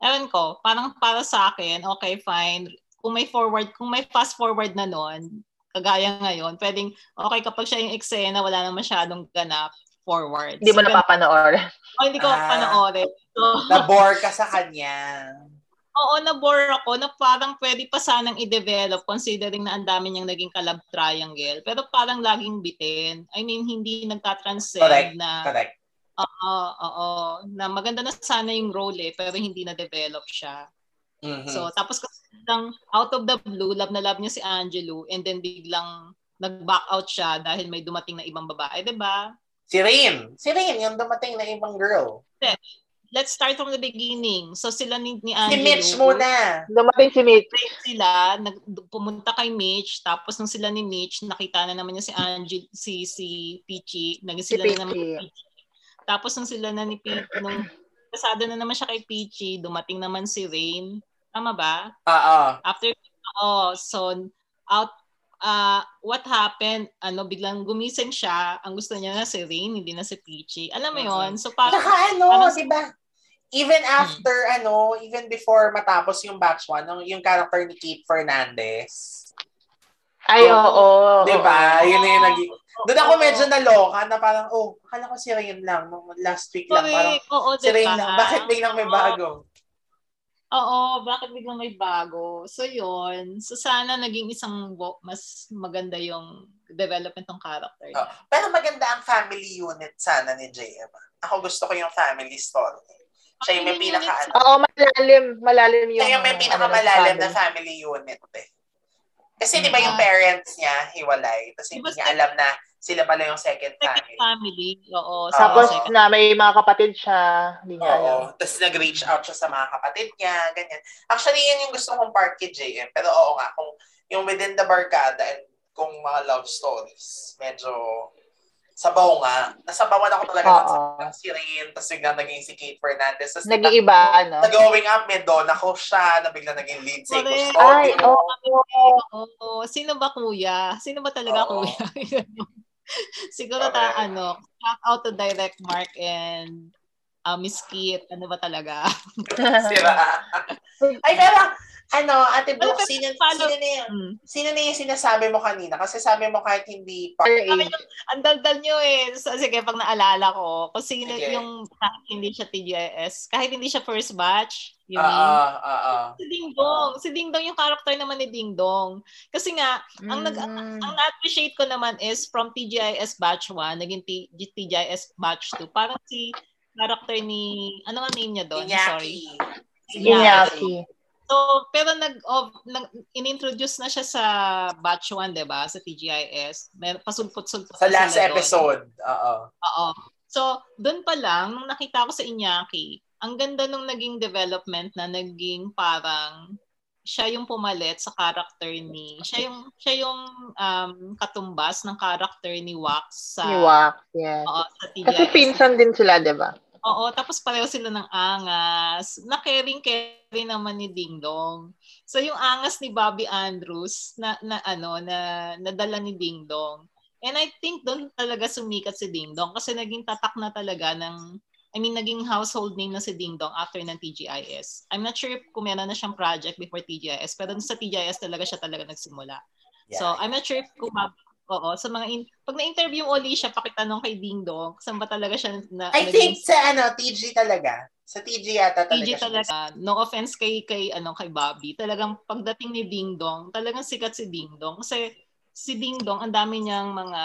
ewan ko, parang para sa akin, okay, fine. Kung may forward, kung may fast forward na noon, kagaya ngayon, pwedeng, okay, kapag siya yung eksena, wala nang masyadong ganap, forward. Hindi mo so, napapanood. Oh, hindi ko ah, panoorin. So, nabore ka sa kanya. Oo, nabore ako na parang pwede pa sanang i-develop considering na ang dami niyang naging kalab triangle. Pero parang laging bitin. I mean, hindi nagtatranscend correct, na... Correct, Oo, oo. Na maganda na sana yung role eh, pero hindi na-develop siya. Mm-hmm. So, tapos lang out of the blue, love na love niya si Angelo and then biglang nag-back out siya dahil may dumating na ibang babae, di ba? Si Rain. Si Rain, yung dumating na ibang girl. Yeah. Let's start from the beginning. So sila ni, ni Angelo. Si Mitch muna. Dumating si Mitch. Sila, nag, pumunta kay Mitch. Tapos nung sila ni Mitch, nakita na naman niya si Angel, si, si Peachy. Naging sila si na naman ni Peachy. Tapos nung sila na ni Peachy, nung kasada na naman siya kay Peachy, dumating naman si Rain. Tama ba? Oo. After, oh, so, out, uh, what happened? Ano, biglang gumising siya. Ang gusto niya na si Rain, hindi na si Peachy. Alam mo yun? So, parang, naka, ano, parang, diba? Even after, hmm. ano, even before matapos yung batch one, yung, yung character ni Kate Fernandez. Ay, oo. Oh, oh, diba? Oh, yun na yung naging... Doon ako medyo naloka na parang, oh, akala ko si Rain lang. Last week lang. Parang, oo, si Rain lang. Bakit biglang may bago? Oo, bakit biglang may bago? So, yun. So, sana naging isang mas maganda yung development ng character. Oh, pero maganda ang family unit sana ni J M. Ako gusto ko yung family story. Siya yung may pinaka... Oo, malalim. Malalim yung... Siya yung may pinakamalalim na family unit eh. Kasi di ba yung parents niya hiwalay? Tapos hindi niya alam na sila pala yung second family. Second family, oo. Tapos na may mga kapatid siya. Hindi niya alam. Tapos nag-reach out siya sa mga kapatid niya, ganyan. Actually, yan yung gusto kong part kay J M. Pero oo nga, kung yung within the barkada and kung mga love stories, medyo sabaw nga. Nasabawan ako talaga ng si Rain. Tapos biglang naging si Kate Fernandez. Nag-iiba, ano? Nag-going up, may don ako siya. Na biglang naging lead sa Ikaw. Ay, oo. Oh. Sino ba kuya? Sino ba talaga oh. kuya? Siguro okay. ta, ano, shout out to Direct Mark and uh, Miss Kate. Ano ba talaga? Sira. Ay, pero... Ano, Ate Brooke, sino, sino na yun? Mm. Sino na yung sinasabi mo kanina? Kasi sabi mo kahit hindi pa. Ang daldal nyo eh. So, sige, pag naalala ko, kung sino okay. yung kahit hindi siya T G I S, kahit hindi siya first batch, yun. Uh, uh, uh, si Dingdong. Uh, si Dingdong yung character naman ni Dingdong. Kasi nga, mm. ang, nag, ang, ang na-appreciate ko naman is from T G I S batch one, naging T, T G I S batch two. Parang si character ni, ano nga name niya doon? Sorry. Iñaki. So, pero nag, oh, nag in-introduce na siya sa batch one, diba? Sa T G I S. May pasulpot-sulpot. Sa last episode. Oo. Oo. So, doon pa lang, nung nakita ko sa Iñaki, ang ganda nung naging development na naging parang siya yung pumalit sa character ni... Siya yung, siya yung um, katumbas ng character ni Wax sa... Ni Wax, yes. Oo, sa T G I S. Kasi pinsan din sila, diba? Oo, tapos pareho sila ng angas. Na-caring-caring naman ni Dingdong. So yung angas ni Bobby Andrews na, na ano na nadala ni Dingdong. And I think doon talaga sumikat si Dingdong kasi naging tatak na talaga ng I mean naging household name na si Dingdong after ng T G I S. I'm not sure if kumena na siyang project before T G I S pero sa T G I S talaga siya talaga nagsimula. Yeah. So I'm not sure if kumab Oo, sa mga in- pag na-interview mo ulit siya, pakitanong kay Dingdong, saan ba talaga siya na I think sa ano, T G talaga. Sa T G yata talaga. T G talaga. Uh, no offense kay kay ano kay Bobby, talagang pagdating ni Dingdong, talagang sikat si Dingdong kasi si Dingdong ang dami niyang mga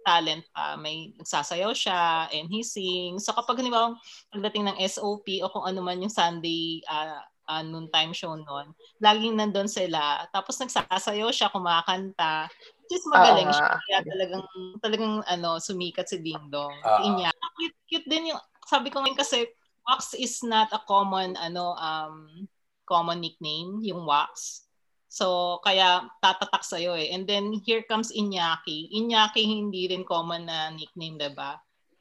talent pa. May nagsasayaw siya and he sings. So kapag halimbawa pagdating ng S O P o kung ano man yung Sunday uh, Uh, noon time show noon. Laging nandun sila. Tapos nagsasayaw siya, kumakanta. Just magaling uh, siya. Kaya talagang, talagang ano, sumikat si Dingdong. Uh, Inya. Cute, cute din yung, sabi ko ngayon kasi, Wax is not a common, ano, um, common nickname, yung Wax. So, kaya tatatak sa'yo eh. And then, here comes Iñaki. Iñaki hindi rin common na nickname, diba?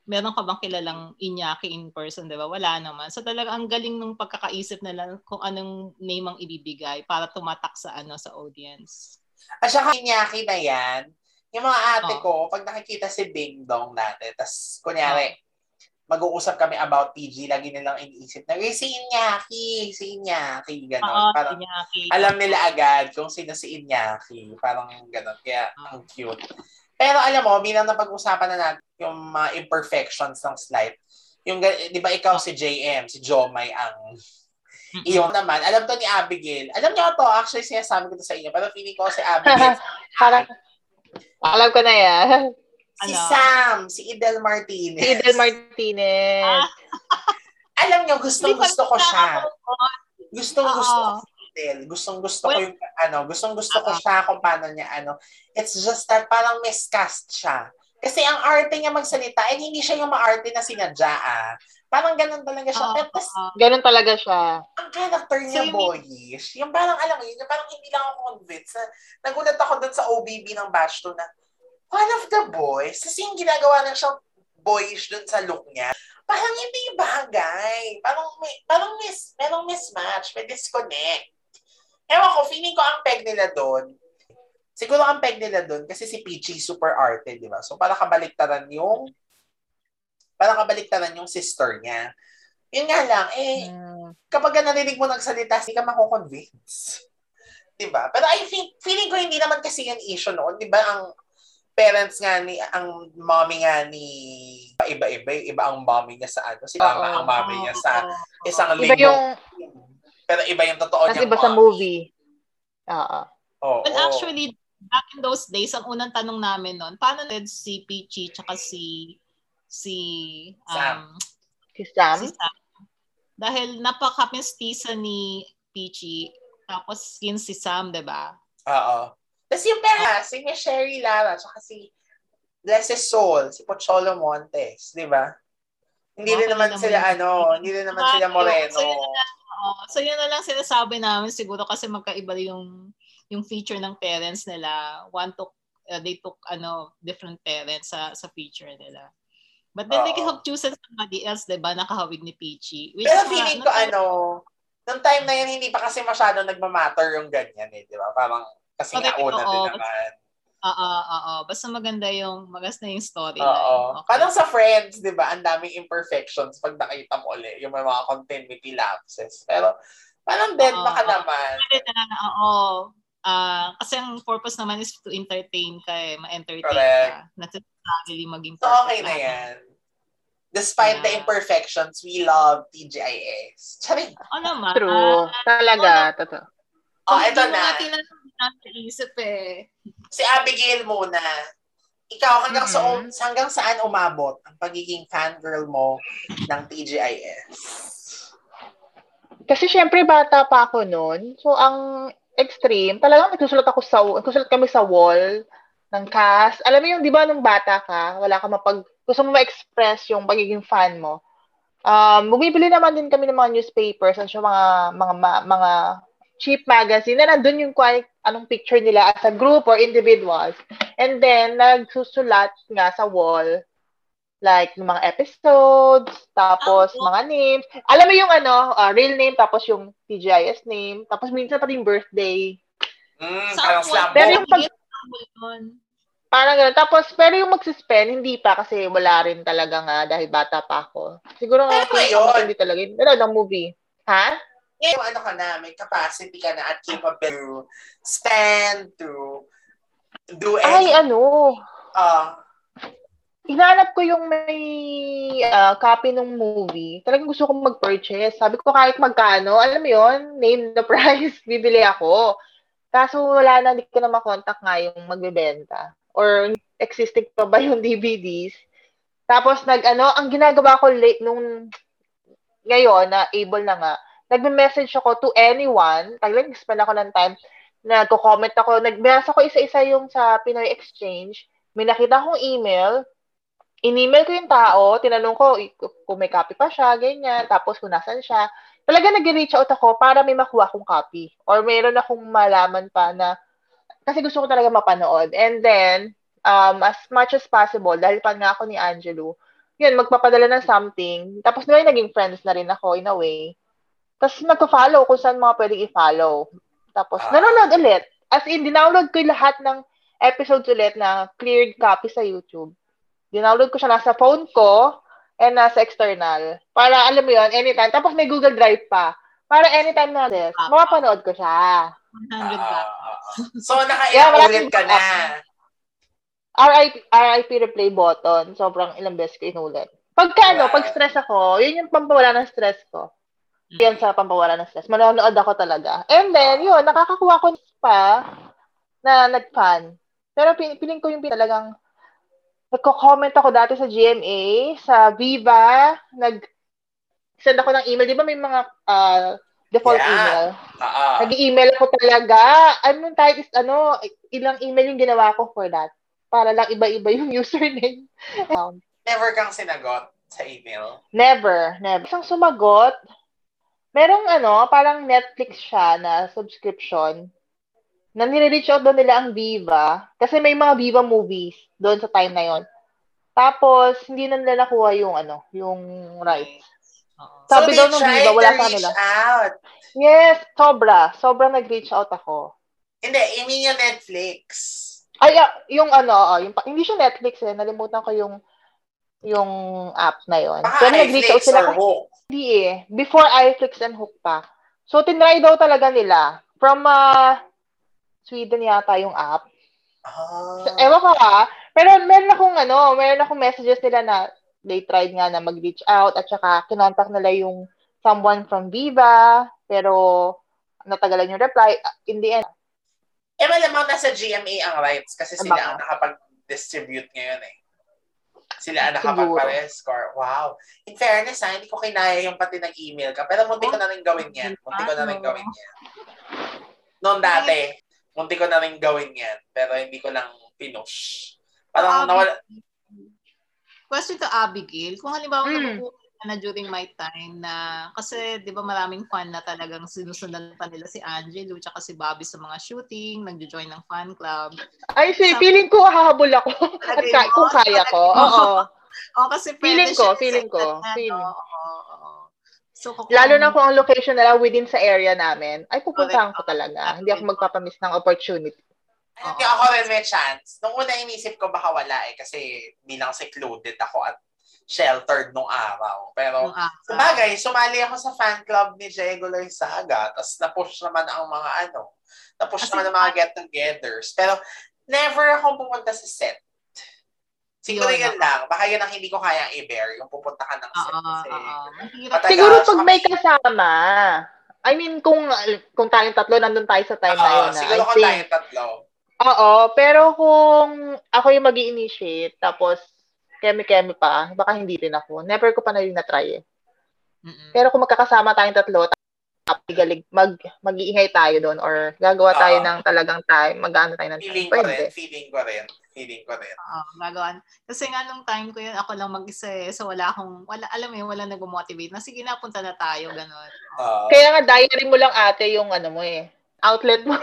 Meron ka bang kilalang Iñaki in person, di ba? Wala naman. So talaga ang galing ng pagkakaisip nila kung anong name ang ibibigay para tumatak sa ano sa audience. At saka Iñaki na yan, yung mga ate oh. ko, pag nakikita si Dingdong natin, tas kunyari, oh. mag-uusap kami about T G, lagi nilang iniisip na, eh, si Iñaki, si Iñaki, gano'n. Oh, parang Iñaki. Alam nila agad kung sino si Iñaki. Parang gano'n. Kaya oh. ang cute. Pero alam mo, bilang napag-usapan na natin yung mga uh, imperfections ng slide, yung, di ba ikaw si J M, si Jomai ang iyon naman. Alam to ni Abigail. Alam niyo to, actually sinasabi ko to sa inyo, pero feeling ko si Abigail. Parang, alam ko na yan. Si ano? Sam, si Idel Martinez. Si Idel Martinez. Alam niyo, gustong-gusto ko siya. Gustong-gusto ko. Gustong-gusto well, ko yung, ano, gustong-gusto uh-huh. ko siya kung paano niya, ano. It's just that parang miscast siya. Kasi ang arte niya magsalita, and hindi siya yung maarte na sinadya, ah. Parang ganun talaga siya. Uh-huh. Tapos, ganun talaga siya. Ang character niya, so, boyish. Yung parang, alam mo yun, yung parang hindi lang ako convinced. Nagulat ako dun sa O B B ng batch two na, one of the boys, kasi yung ginagawa ng siyang boyish dun sa look niya. Parang hindi bagay. Parang, may, parang, mis, parang mismatch. May disconnect. ewan ko, feeling ko ang peg nila doon, siguro ang peg nila doon, kasi si Peachy super arte, di ba? So, para kabaliktaran yung, para kabaliktaran yung sister niya. Yun nga lang, eh, mm. kapag narinig mo nagsalita, hindi ka mako-convince. Di ba? Pero I think, feeling ko hindi naman kasi yan issue noon. Di ba, ang parents nga ni, ang mommy nga ni, iba-iba, iba ang mommy niya sa ano, si mama oh, ang mommy oh, niya sa oh, oh. isang linggo. Yung... Pero iba yung totoo niya. Kasi iba sa movie. Oo. Oh, But oh. actually, back in those days, ang unang tanong namin noon, paano nag si Peachy tsaka si, si, um, Sam. si Sam? Si Sam. Dahil napaka-mistisa ni Peachy, tapos yun si Sam, di ba? Oo. Tapos yung pera, si Michelle Lara, tsaka si Blessed Soul, si Pocholo Montes, di ba? Hindi okay, rin naman naman sila, ano, hindi rin naman sila Moreno. So yun, na, oh, so yun na lang sinasabi namin, siguro kasi magkaiba yung, yung feature ng parents nila. One took, uh, they took, ano, different parents sa sa feature nila. But then Uh-oh. they can have chosen somebody else, di ba, nakahawig ni Peachy. Which, pero feeling uh, ko, ano, nung time na yun, hindi pa kasi masyado nagmamatter yung ganyan, eh, di ba? Parang, kasi okay, nga una oo, din naman. Oo, oo. Basta maganda yung, magas na yung story. Oo. Okay. Parang sa Friends, di ba? Ang daming imperfections pag nakita mo ulit. Yung may mga continuity lapses. Pero, parang dead baka naman. Oo. Uh, kasi ang purpose naman is to entertain ka eh. Ma-entertain Correct. ka. Not necessarily maging perfect. So, okay na yan. Despite yeah. the imperfections, we love T G I S. Charing. Oo naman. True. Talaga. Totoo. Oh, ito na. Naisip eh. Si Abigail muna. Ikaw, hanggang, mm-hmm. sa, hanggang saan umabot ang pagiging fangirl mo ng T G I S? Kasi syempre, bata pa ako noon. So, ang extreme, talagang nagsusulat ako sa, nagsusulat kami sa wall ng cast. Alam mo yung, di ba, nung bata ka, wala ka mapag, gusto mo ma-express yung pagiging fan mo. Um, bumibili naman din kami ng mga newspapers at yung mga, mga, mga, mga cheap magazine na nandun yung kung anong picture nila as a group or individuals. And then, nagsusulat nga sa wall. Like, mga episodes, tapos oh, mga names. Alam mo yung ano, uh, real name, tapos yung T G I S name, tapos minsan pati yung birthday. Mm, parang slap. Pero yung pag... Parang gano'n. Tapos, pero yung magsuspend, hindi pa kasi wala rin talaga nga dahil bata pa ako. Siguro nga, hindi talaga. Ano, ng movie. Ha? Ngayon, ano ka na, may capacity ka na at capable to stand, to do anything. Ay, ano? Uh, Hinahanap ko yung may uh, copy ng movie. Talagang gusto kong mag-purchase. Sabi ko kahit magkano, alam mo yun, name the price, bibili ako. Kaso wala na, hindi ko na makontakt nga yung magbebenta. Or existing pa ba yung D V Ds? Tapos, nag ano, ang ginagawa ko late nung ngayon, na able na nga, nag-message ako to anyone, talagang spend ako ng time, nag-comment ako, nag-message ako isa-isa yung sa Pinoy Exchange, may nakita akong email, in-email ko yung tao, tinanong ko kung may copy pa siya, ganyan, tapos kung nasan siya, talaga nag-reach out ako para may makuha akong copy, or mayroon akong malaman pa na, kasi gusto ko talaga mapanood. And then, um, as much as possible, dahil pa nga ako ni Angelo, yun, magpapadala ng something, tapos naman naging friends na rin ako in a way. Tapos nagpa-follow kung saan mga pwedeng i-follow. Tapos ah. nanonood ulit. As in, dinownload ko lahat ng episodes ulit na cleared copy sa YouTube. Dinownload ko siya nasa phone ko and nasa external. Para alam mo yun, anytime. Tapos may Google Drive pa. Para anytime na this, ah. mapapanood ko siya. Ah. So, naka-inulit yeah, ka na. R I P, R I P replay button. Sobrang ilang beses ko inulit. Pagka ano, wow. pag stress ako, yun yung pampawala ng stress ko. Yan sa pampawala ng stress. Manonood ako talaga. And then, yun, nakakakuha ko pa na nag-fan. Pero piling ko yung talagang nagko-comment ako dati sa G M A, sa Viva, nag-send ako ng email. Di ba may mga uh, default yeah. email? Uh-huh. Nag-email ako talaga. Ano, type is, ano, ilang email yung ginawa ko for that. Para lang iba-iba yung username. Never kang sinagot sa email? Never, never. Isang sumagot, merong ano, parang Netflix siya na subscription na nire-reach out doon nila ang Viva. Kasi may mga Viva movies doon sa time na yon. Tapos, hindi na nila nakuha yung ano, yung rights. So, sabi daw nung Viva, wala sa nila. Out. Yes, sobra. Sobra nag-reach out ako. Hindi, I mean yung Netflix. Ay, yung ano, yung, hindi siya Netflix eh. Nalimutan ko yung yung app na yun. Baka so, iFlix or sila, Hook? Hindi eh. Before iFlix and Hook pa. So, tinry daw talaga nila. From uh, Sweden yata yung app. Oh. So, ewan ko ha. Pero meron akong ano, meron akong messages nila na they tried nga na mag-reach out at saka kinontak nila yung someone from Viva pero natagalan yung reply in the end. Eh malamang nasa G M A ang rights kasi sila ang nakapag-distribute ngayon eh. Sila ang nakapag-pare-score. Wow. In fairness ha, hindi ko kinaya yung pati nag-email ka pero munti ko na rin gawin yan. Munti ko na rin gawin yan. Noon dati, munti ko na rin gawin yan pero hindi ko lang pinush. Parang nawala... Question to Abigail, kung halimbawa mm. na during my time na, kasi di ba maraming fan na talagang sinusundan pa nila si Angel tsaka si Bobby sa mga shooting, nagjo-join ng fan club. Ay, si, so, feeling ko hahabol ako. At kaya, kung kaya ko. Oo. Oo, kasi feeling ko, feeling ko. Feeling. Oo. So, kung, lalo na kung ang location nila within sa area namin, ay pupuntahan okay, ko talaga. Okay. Hindi ako magpapamiss ng opportunity. Hindi ako rin may chance. Nung una inisip ko baka wala eh kasi bilang secluded ako at sheltered nung araw. Pero sabagay, sumali ako sa fan club ni Diego Loizaga tapos na-push naman ang mga ano, na-push naman ang mga get-togethers. Pero never ako pumunta sa set. Siguro yun lang. Baka yun ang hindi ko kayang i-bear yung pupunta ka ng set. Kasi siguro pag may kasama. I mean, kung kung tayong tatlo, nandun tayo sa time na yun. Siguro kung tayong tatlo. Oo, pero kung ako yung mag-i-initiate, tapos kemi-kemi pa, baka hindi rin ako. Never ko pa na rin na-try eh. Mm-mm. Pero kung magkakasama tayong tatlo, tapos mag, mag-iingay tayo doon or gagawa tayo uh-huh. ng talagang time, mag-ano tayo ng time. Feeling ko rin, feeling ko rin, feeling ko rin. Oo, gagawin. Kasi nga nung time ko yun, ako lang mag-isa eh. So wala akong, wala, alam mo yun, wala nag-motivate na sige na, punta na tayo, gano'n. Uh-huh. Kaya nga, diary mo lang ate yung ano mo eh. Outlet mo.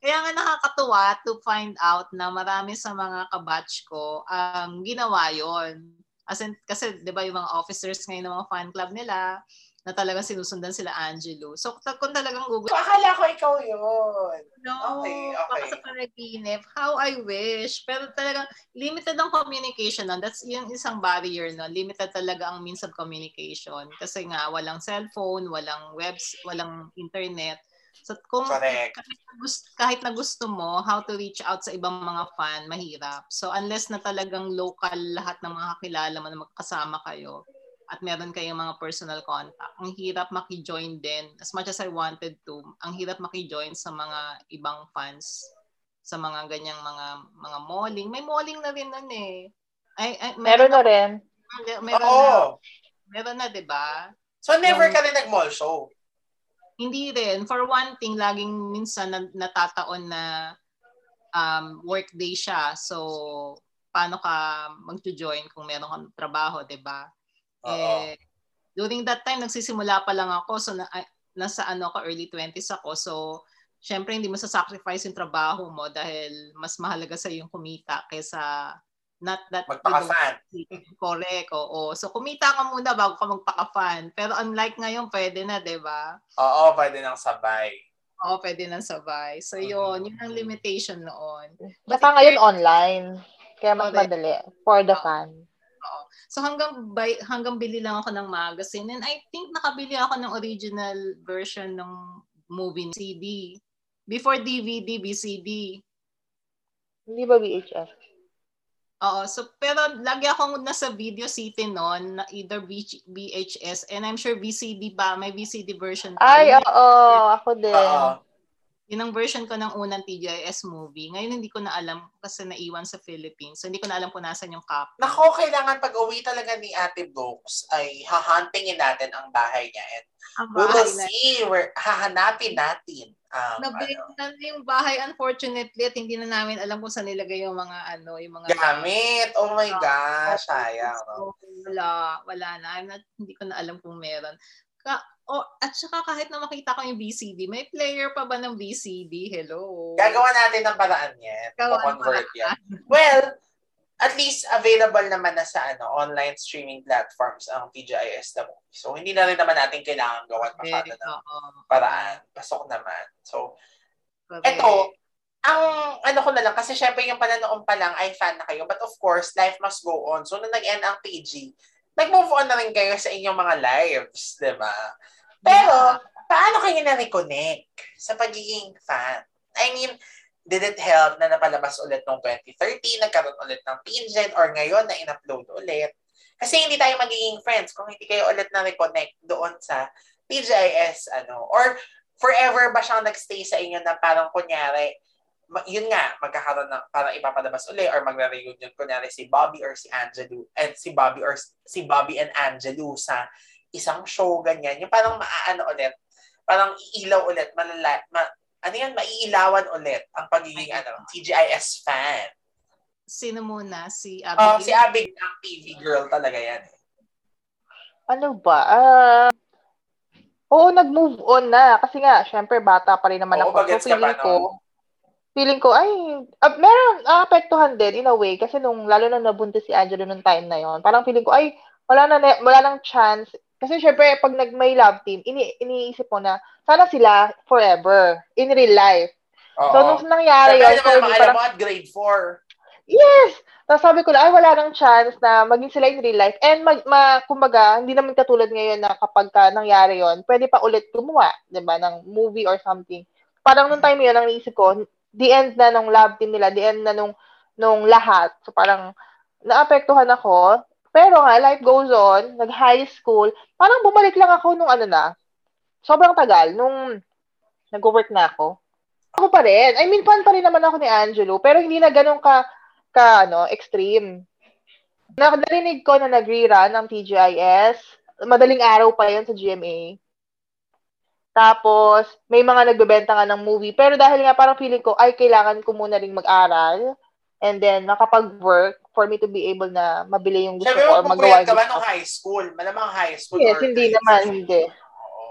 Kaya nga nakakatuwa to find out na marami sa mga kabatch ko ang um, ginawa yon. As in, kasi di ba yung mga officers ngayon ng mga fan club nila na talagang sinusundan sila Angelo. So kung talagang gugulo. Akala ko ikaw yun. No. Okay, okay. Baka sa panaginip. How I wish. Pero talagang limited ang communication nun. That's yung isang barrier nun. Limited talaga ang means of communication. Kasi nga walang cellphone, walang webs, walang internet. So kung kahit na, gusto, kahit na gusto mo, how to reach out sa ibang mga fan, mahirap. So unless na talagang local lahat ng mga kakilala mo na magkasama kayo, at meron kayong mga personal contact. Ang hirap maki-join din. As much as I wanted to, ang hirap maki-join sa mga ibang fans. Sa mga ganyang mga mga malling. May malling na rin nun eh. Ay, ay, meron, meron na, na rin. Meron Oo. na. Meron na, diba? So, never um, ka rin nag-mall show? Hindi rin. For one thing, laging minsan natataon na um, workday siya. So, paano ka mag-join kung meron kang trabaho, diba? Eh, during that time, nagsisimula pa lang ako. So, na, nasa ano ako, early twenties ako. So, syempre, hindi mo sasacrifice yung trabaho mo dahil mas mahalaga sa yung kumita kaysa not that... Magpaka-fan. Correct, oo. So, kumita ka muna bago ka magpaka-fan. Pero unlike ngayon, pwede na, di ba? Oo, pwede nang sabay. Oo, pwede nang sabay. So, yun. Yun ang limitation noon. Basta But, ngayon online. Kaya mas madali. For the fan. So hanggang by, hanggang bili lang ako ng magazine and I think nakabili ako ng original version ng movie C D. Before D V D, B C D. Hindi ba V H S? Oo. So, pero lagi akong nasa video city noon na either V H S and I'm sure V C D ba. May V C D version. Ay, oo. Ako din. Uh-oh. Yun ang version ko ng unang T G I S movie. Ngayon hindi ko na alam kasi naiwan sa Philippines. So hindi ko na alam kung nasan yung copy. Nako, kailangan pag-uwi talaga ni Ate Brooks ay hahantingin natin ang bahay niya. And ang bahay we will na. see. We're, hahanapin natin. Um, Nabenta ano. yung bahay unfortunately at hindi na namin alam kung saan nilagay yung mga ano, yung mga... Gamit! Oh my gosh! Sayang. So, wala. Wala na. I'm not, hindi ko na alam kung meron. Ka, oh, at saka kahit na makita ko yung V C D, may player pa ba ng V C D? Hello? Gagawa natin ang paraan yan. Gagawa ng paraan. Well, at least available naman na sa ano, online streaming platforms ang T G I S na movie. So, hindi na rin naman natin kailangan gawan masyado ng paraan. Pasok naman. So, eto, ang ano ko na lang, kasi syempre yung pananoon pa lang ay fan na kayo. But of course, life must go on. So, nung nag-end ang T G, nag-move on na rin kayo sa inyong mga lives, di ba? Pero, paano kayo na-reconnect sa pagiging fan? I mean, did it help na napalabas ulit noong twenty thirteen, nagkaroon ulit ng T-Gen, or ngayon na in-upload ulit? Kasi hindi tayo magiging friends kung hindi kayo ulit na-reconnect doon sa T G I S, ano, or forever ba siyang nagstay sa inyo na parang kunyari, yun nga, magkakaroon ng parang ipapalabas uli or magre-reunion kunyari si Bobby or si Angelo and si Bobby or si Bobby and Angelo sa isang show, ganyan. Yung parang maaano ulit, parang iilaw ulit, malala, ma, ano yan, maiilawan ulit ang pagiging ano, T G I S fan. Sino muna? Si Abigail? Oh, si Abigail ang T V girl talaga yan. Ano ba? Ah... Uh... Oo, nag-move on na. Kasi nga, syempre, bata pa rin naman oo, ako. So, feeling ko, no? feeling ko, ay, uh, meron, naapektuhan uh, din, in a way. Kasi nung, lalo na nabuntis si Angelo nung time na yon, parang feeling ko, ay, wala na, wala nang chance. Kasi syempre, pag nag-may love team, ini- iniisip mo na, sana sila forever, in real life. Oo. So, nung nangyari so, yun, so, naman, parang, alam mo, grade four. Yes! Tapos sabi ko na, ay, wala nang chance na maging sila in real life. And, mag, ma, kumbaga, hindi naman katulad ngayon na kapag ka nangyari yon, pwede pa ulit gumawa, di ba, ng movie or something. Parang nung time yun, ang naisip ko, the end na nung love team nila, the end na nung, nung lahat. So, parang, naapektuhan ako. Pero nga, life goes on, nag-high school, parang bumalik lang ako nung ano na, sobrang tagal, nung nag-work na ako. Ako pa rin. I mean, fan pa rin naman ako ni Angelo, pero hindi na ganun ka, ka, ano, extreme. Na, narinig ko na nag-rerun ng T G I S. Madaling araw pa yun sa G M A. Tapos, may mga nagbebenta nga ng movie. Pero dahil nga parang feeling ko, ay, kailangan ko muna rin mag-aral. And then, makapag-work for me to be able na mabili yung gusto ko or magawa yung gusto ko. Sabi mo, kung puyat ka ba ng high school? Malamang high school. Yes, hindi naman, hindi.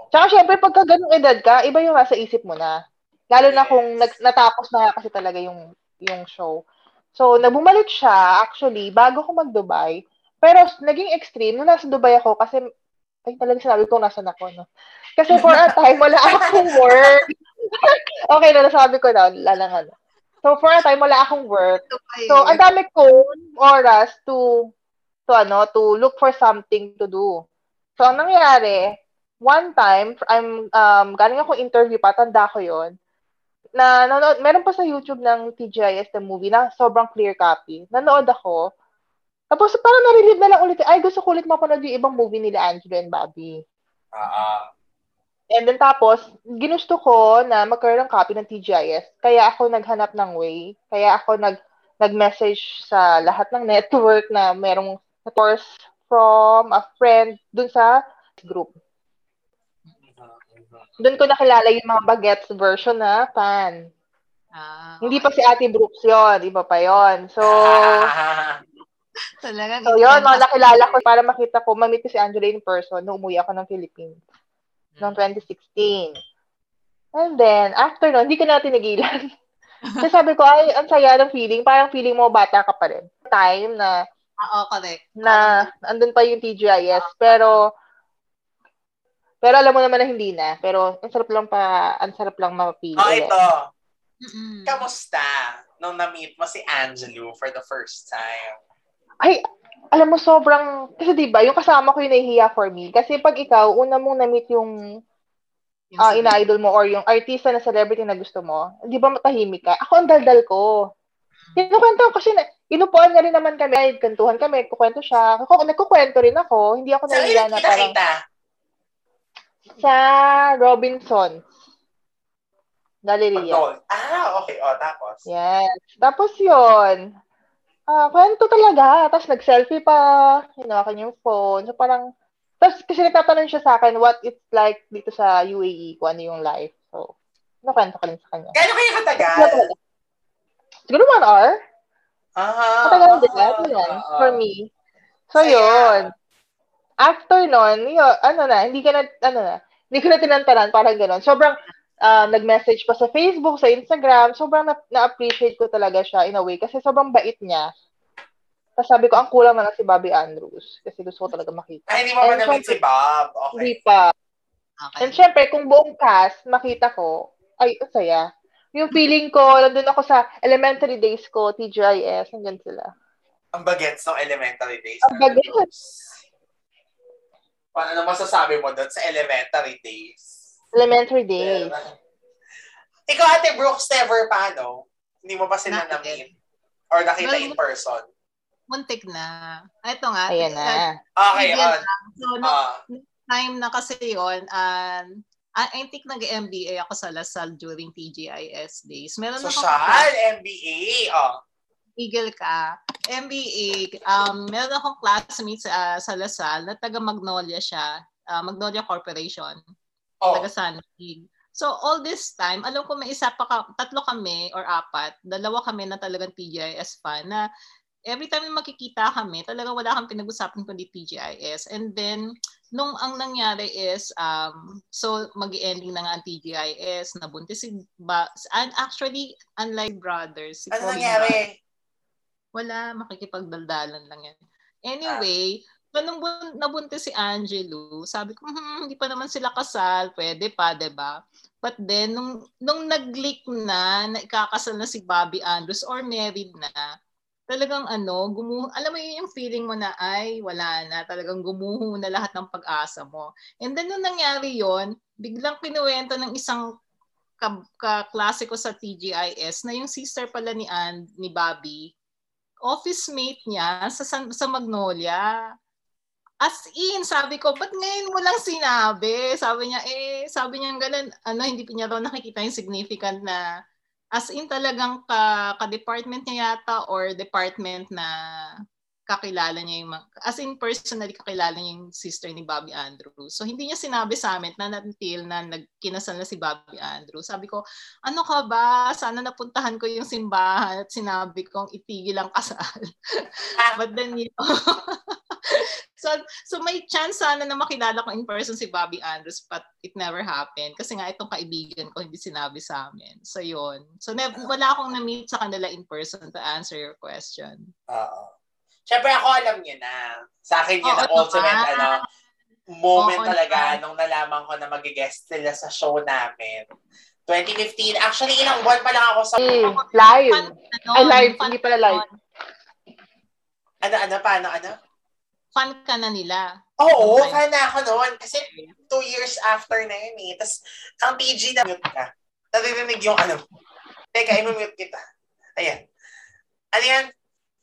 Tsaka, syempre, pagka ganung edad ka, iba yung nasa isip mo na. Lalo na kung natapos na kasi talaga yung yung show. So, nabumalik siya, actually, bago ko mag-Dubai. Pero, naging extreme. Nung nasa Dubai ako, kasi, ay, talagang sinabi ko nasan ako, no? Kasi for a time, wala akong work. Okay, no, nasabi ko na, lalangan. So, for a time, wala akong work. So, ang dami ko oras to, to, ano, to look for something to do. So, ang nangyari, one time, I'm, um, galing akong interview pa, tanda ko yun, na nanood, meron pa sa YouTube ng T G I S na movie na sobrang clear copy. Nanood ako. Tapos parang na-relieve na lang ulit. Ay, gusto ko ulit mapanood yung ibang movie nila Angelo and Bobby. Ah. Uh-huh. And then tapos, ginusto ko na magkaroon ng copy ng T G I S. Kaya ako naghanap ng way. Kaya ako nag, nag-message sa lahat ng network na merong source from a friend dun sa group. Doon ko nakilala yung mga bagets version na fan. Ah, okay. Hindi pa si Ate Brooks yun. Iba pa yun. So, ah, talaga, so yun, no, nakilala ko para makita ko, mamit ko si Angela in person nung umuwi ako ng Philippines. Hmm. Noong twenty sixteen. And then, after nun, hindi ko na tinigilan. Kasi sabi ko, ay, ang saya ng feeling. Parang feeling mo, bata ka pa rin. Time na, ah, oh, correct. Na, andun pa yung T G I S. Ah, pero, Pero alam mo naman na hindi na. Pero ang sarap lang pa, ang sarap lang mapili. Oh, ito. Mm-mm. Kamusta nung na-meet mo si Angelo for the first time? Ay, alam mo sobrang, kasi diba, yung kasama ko yung nahihiya for me. Kasi pag ikaw, una mong na-meet yung uh, ina-idol mo or yung artista na celebrity na gusto mo, di ba matahimik ka? Ako ang daldal ko. Kinukwento kasi na, inupuan nga rin naman kami. Ay, kantuhan kami, kukwento siya. Nagkukwento rin ako. Hindi ako nahihiya na parang... Sa Robinson's Galleria. Ah, okay. O, tapos? Yes. Tapos yun. Ah, kwento talaga. Tapos nag-selfie pa. Hinawakan yung phone. So parang, tapos kasi nagtatanong siya sa akin what it's like dito sa U A E, kung ano yung life. So, nakwento ka rin sa kanya. Gano'n kayo katagal? Katagal? Siguro one hour. Ah. Katagal din. Yan. For me. So, yun. After nun, yun, ano na, hindi ka na, ano na, hindi ko na tinantanan, parang gano'n. Sobrang, uh, nag-message pa sa Facebook, sa Instagram, sobrang na- na-appreciate ko talaga siya in a way kasi sobrang bait niya. Tapos sabi ko, ang kulang na lang si Bobby Andrews. Kasi gusto ko talaga makita. Ay, hindi mo pa namin si Bob. Okay. Hindi pa. Okay. And syempre, kung buong cast, makita ko, ay, saya. Yung feeling ko, nandun ako sa elementary days ko, T G I S, nandun sila. Ang bagets ng elementary days. Ang bagets. Paano masasabi mo doon sa elementary days? Elementary days. Ikaw, Ate Brooks, never pa, no? Hindi mo ba sila na-meet? Or nakita in person? Muntik na. Ito nga. Ayan na. Okay, on. So, no, time na kasi yun, uh, I think nag-M B A ako sa Lasal during T G I S days. Meron Social, M B A, oh. Eagle ka. M B A, um, meron akong classmates uh, sa Lasal na taga Magnolia siya, uh, Magnolia Corporation, oh. Taga San Miguel. So all this time, alam ko may isa pa, ka, tatlo kami or apat, dalawa kami na talagang T G I S fan na every time na makikita kami, talaga wala kang pinag-usapan kundi T G I S. And then, nung ang nangyari is, um, so mag-ending na nga ang T G I S, nabuntis si Bob. And actually, unlike brothers, si ano nangyari? Wala, makikipagdaldalan lang yan. Anyway, ah. nung bun- nabuntis si Angelo, sabi ko, hmm, hindi pa naman sila kasal, pwede pa, diba? But then, nung, nung nag-leak na, na ikakasal na si Bobby Andrews or married na, talagang ano, gumuho, alam mo yun yung feeling mo na ay wala na, talagang gumuho na lahat ng pag-asa mo. And then nung nangyari yun, biglang kinuwento ng isang kaklase ko sa T G I S na yung sister pala ni Ann, ni Bobby, office mate niya sa, sa Magnolia. As in, sabi ko, ba't ngayon walang sinabi? Sabi niya, eh, sabi niya ganun, ano, hindi pa niya raw nakikita yung significant na as in talagang ka, ka-department niya yata or department na kakilala niya yung... As in personally kakilala niya yung sister ni Bobby Andrews. So hindi niya sinabi sa amin na until na nagkinasal na si Bobby Andrews. Sabi ko, ano ka ba? Sana napuntahan ko yung simbahan at sinabi kong itigil ang kasal. But then, you know... So, so may chance sana na makilala ko in person si Bobby Andrews but it never happened kasi nga itong kaibigan ko hindi sinabi sa amin. So, yun. So, ne- wala akong na-meet sa kanila in person to answer your question. Oo. Siyempre ako alam niyo na. Sa akin yun ang ultimate ano, moment oo, talaga naman. Nung nalaman ko na mag-guest sila sa show namin. twenty fifteen. Actually, ilang buwan pa lang ako sa... Hey, ako, live. Pan, ano, Ay, live. Pan, hindi pala live. Ano, ano, paano, ano? Fan ka na nila. Oo, okay. Fan na ako noon. Kasi two years after na yun eh. Tapos, ang P G na mute ka. Naririnig yung ano. Teka, imamute kita. Ayan. Ano yan?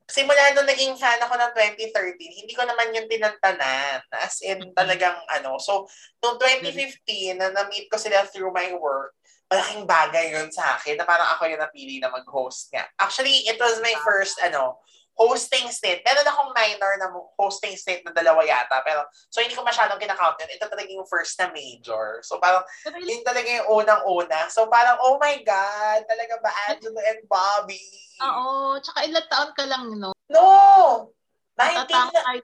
Simula nung naging fan ako ng twenty thirteen, hindi ko naman yung tinantanan. As in, talagang ano. So, noong twenty fifteen, na na-meet ko sila through my work, malaking bagay yun sa akin na parang ako yung napili na mag-host nga. Actually, it was my first ano, hosting stint. Meron akong minor na hosting stint na dalawa yata. Pero, so, hindi ko masyadong kinakount yun. Ito talaga yung first na major. So, parang, yun talaga yung unang-una. So, parang, oh my God, talaga ba, Angelo and Bobby? Oo. Tsaka, ilang taon ka lang, no? No! nineteen na...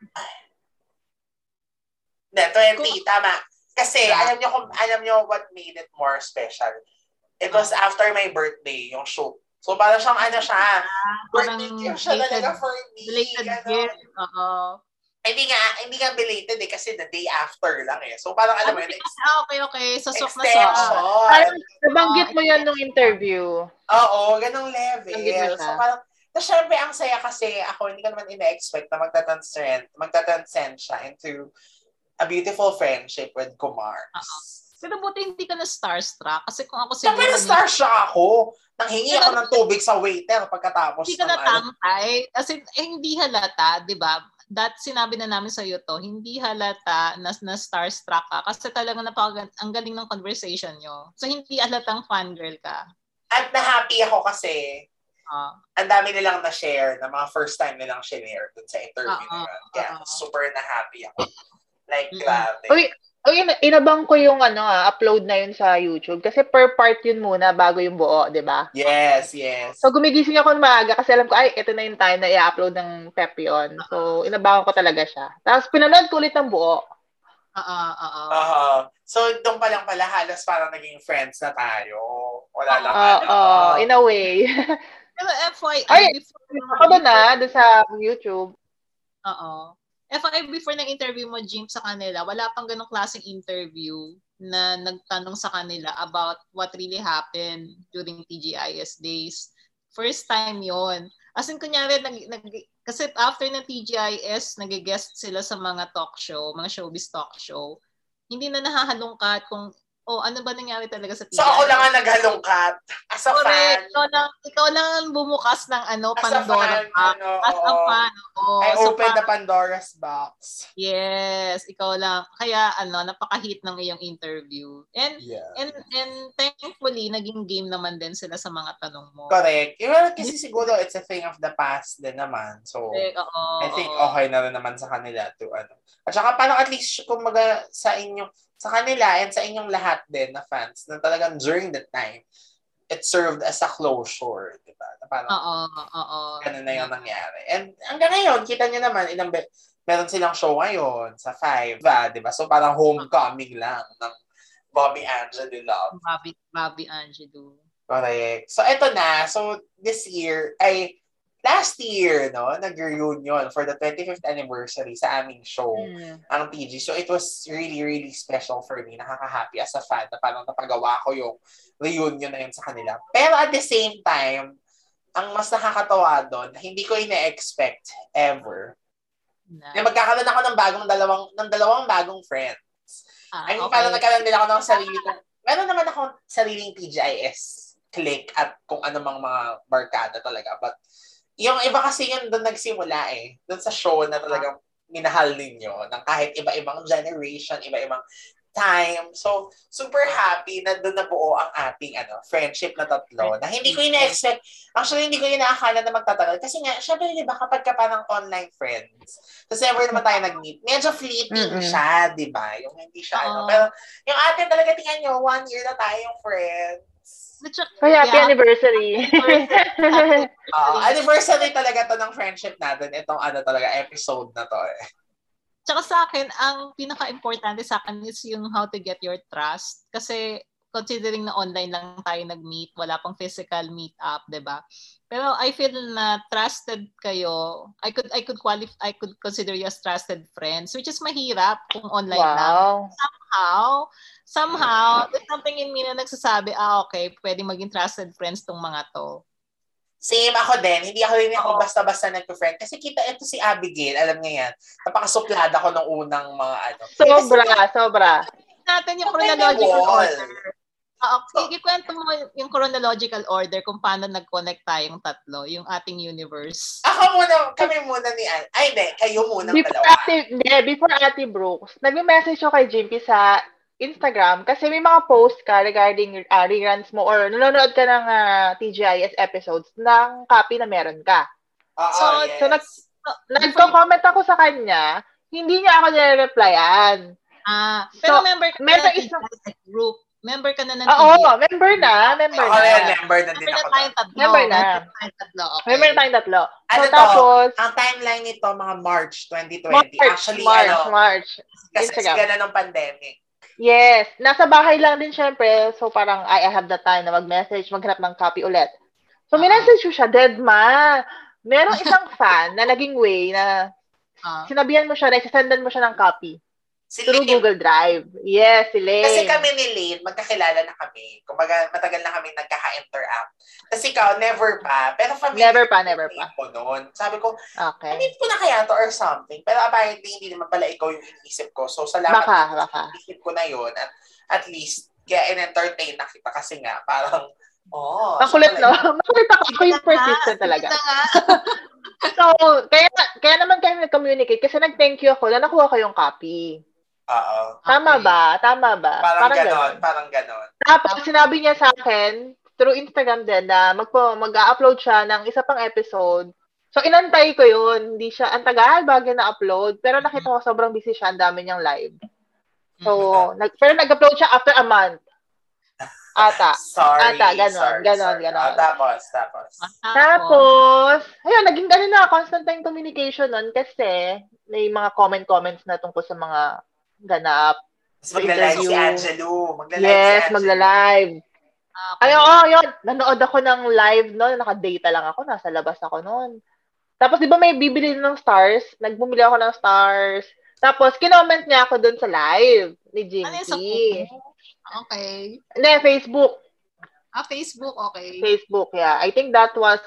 Na, twenty. Tama. Kasi, yeah. alam nyo kung, alam nyo what made it more special. It was oh. after my birthday, yung shoot. So, parang siyang ano siya. Birthday gift siya talaga for me. Belated gift. Oo. Hindi nga, hindi nga belated eh kasi the day after lang eh. So, parang alam mo yun. Okay, okay. Susok na susok. Parang nabanggit mo yun nung interview. Oo, ganong level. So, parang, tapos syempre, ang saya kasi ako, hindi ko naman ina-expect na magtatranscend, magtatranscend siya into a beautiful friendship with Kumar. Oo. Pero buti hindi ka na starstruck kasi kung ako siguro... Pero starstruck ako. Nanghingi ako ng tubig sa waiter pagkatapos. Hindi ka na tangkay. As in, eh, hindi halata, di ba? That sinabi na namin sa iyo to, hindi halata na, na starstruck ka kasi talaga napag- ang galing ng conversation nyo. So, hindi halatang fangirl ka. At na-happy ako kasi uh, ang dami nilang na-share na mga first time nilang share dun sa interview. Uh, uh, Kaya uh, uh, super na-happy ako. Like, grabe. Uh, O in- inabang ko yung ano ah, upload na yun sa YouTube kasi per part yun muna bago yung buo, di ba? Yes, yes. So gumigising ako ng maaga kasi alam ko, ay, ito na yung time na i-upload ng Pep yun. So inabangan ko talaga siya. Tapos pinanood ko ulit ng buo. Oo, oo, oo. So doon pa lang pala halos parang naging friends na tayo. Wala lang. Oo, oo, in a way. Pero F Y I, before... Ako doon na, doon sa YouTube, Oo. F Y I before ng interview mo, Jim, sa kanila, wala pang ganong klaseng interview na nagtanong sa kanila about what really happened during T G I S days. First time yon. As in, kunyari, nag, nag, kasi after ng T G I S, nag-guest sila sa mga talk show, mga showbiz talk show. Hindi na nahahalungkat kung, oh, ano ba nangyari talaga sa T G I S? So, ako lang ang naghalungkat. As a Correct. fan. Ikaw lang, ikaw lang ang bumukas ng ano, as Pandora. A fan, ano, as a fan. Oh, I so opened the Pandora's box. Yes, ikaw lang. Kaya, ano, napaka-hit ng iyong interview. And, yeah. and, and thankfully, naging game naman din sila sa mga tanong mo. Correct. Well, kasi siguro, it's a thing of the past din naman. So, okay, oo, I think oo. okay na rin naman sa kanila to, ano. At saka, parang at least, kung maga sa inyo, sa kanila and sa inyong lahat din na fans, na talagang during that time, it served as a closure, di ba? Oo, oo. Ganun na yung nangyari. And hanggang ngayon, kita niyo naman, ilang be- meron silang show ngayon sa five, di ba? So parang homecoming lang ng Bobby Andrews love. Bobby, Bobby Andrews. Correct. So ito na. So this year, ay last year, no, nag-reunion for the twenty-fifth anniversary sa aming show, mm. ang P G. So it was really, really special for me. Nakaka-happy as a fan na parang napagawa ko yung reunion na yun sa kanila. Pero at the same time, ang mas nakakatawa doon, hindi ko ina-expect ever. Nice. Na magkakaroon ako ng bagong dalawang, ng dalawang bagong friends. Ah, I mean, okay. Parang nagkaroon din ako ng sarili ko. Meron naman akong sariling T G I S click at kung anumang mga barkada talaga. But yung iba kasi yun doon nagsimula eh. Doon sa show na talagang minahal ninyo ng kahit iba-ibang generation, iba-ibang time. So, super happy na doon nabuo ang ating ano, friendship na tatlo na hindi ko ina-expect. Actually, hindi ko inaakala na magtatagal. Kasi nga, syempre, di ba, kapag ka parang online friends, kasi never naman tayo nag-meet, medyo fleeting mm-hmm. siya, di ba? Yung hindi siya, ano. Pero yung atin talaga, tingnan nyo, one year na tayong friends. Oh, yeah, happy yeah. anniversary. Anniversary. uh, anniversary talaga to ng friendship natin. Itong ano talaga, episode na to eh. Tsaka sa akin, ang pinaka-importante sa akin is yung how to get your trust. Kasi considering na online lang tayo nag-meet, wala pang physical meet-up, diba? Pero I feel na trusted kayo. I could I could qualify, I could consider you as trusted friends, which is mahirap kung online wow. lang. Somehow, somehow, there's something in me na nagsasabi, ah, okay, pwedeng maging trusted friends tong mga to. Same ako din. Hindi ako rin ako oh. basta-basta nagpo-friend. Kasi kita, ito si Abigail, alam niya yan, napakasuplada ko nung unang mga ano. Sobra, kasi, sobra. Natin yung chronological order. Uh, okay, ikwento mo yung chronological order kung paano nag-connect tayong tatlo, yung ating universe. Ako muna, kami muna ni Anne. Ay, hindi, kayo muna before palawa. Ati, yeah, before Ate Brooks, nag-message ako kay Jean P. sa Instagram kasi may mga post ka regarding uh, reruns mo or nanonood ka ng uh, T G I S episodes ng copy na meron ka. Uh, so, oh, yes. so nag- nag-comment ako sa kanya, hindi niya ako nire-replyan. Ah, pero so, member ka na sa group. Member ka na ng Oo, oh, member na. Member oh, na. Yeah, member na din ako. Member na tayong tatlo. Member na tayong tatlo. Okay. Ano so, tapos, ang timeline nito, mga March twenty twenty. March, Actually, March, ano, March. Kasi gana ng pandemic. Yes. Nasa bahay lang din, syempre. So, parang, I have the time na mag-message, maghanap ng copy ulit. So, uh-huh. minessage ko siya, dead ma. Merong isang fan na naging way na uh-huh. sinabihan mo siya, na isisendan mo siya ng copy. Si through Lane. Google Drive. Yes, si Lane. Kasi kami ni Lane, magkakilala na kami. Kumbaga, matagal na kami nagkaka-interact. Kasi ikaw, never pa. Pero family, never pa, never pa. Ko noon. Sabi ko, okay. I-meet ko na kaya to or something. Pero apparently, hindi naman pala ikaw yung iniisip ko. So, salamat. Baka, baka. Iniisip ko na yun. At, at least, kaya in-entertain na kita kasi nga. Parang, oh. Makulit, so, no? Makulit ako. Ako yung persistent talaga. So, kaya, kaya naman kami nag-communicate kasi nag-thank you ako na nakuha ko yung copy. Oo. Tama okay. ba? Tama ba? Parang, parang gano'n. Parang gano'n. Tapos sinabi niya sa akin, through Instagram din, na magpo, mag-upload siya ng isa pang episode. So, inantay ko yun. Hindi siya, ang tagal bago na-upload. Pero nakita ko, sobrang busy siya. Ang dami niyang live. So, nag, pero nag-upload siya after a month. Ata. sorry. Ata, gano'n. Gano'n, gano'n. Tapos, tapos. Tapos, ayun, naging gano'n na, constant time communication nun kasi may mga comment-comments na tungkol sa mga ganap. So, magla-live si Angelo. Magla-live yes, si Angelo. magla-live. Ah, okay. Ay, oo, oh, yun. Nanood ako ng live noon. Nakadata lang ako. Nasa labas ako noon. Tapos, di ba may bibili ng stars? Nagbumili ako ng stars. Tapos, kinoment niya ako dun sa live ni Jean P. Ano okay. Hindi, Facebook. Ah, Facebook, okay. Facebook, yeah. I think that was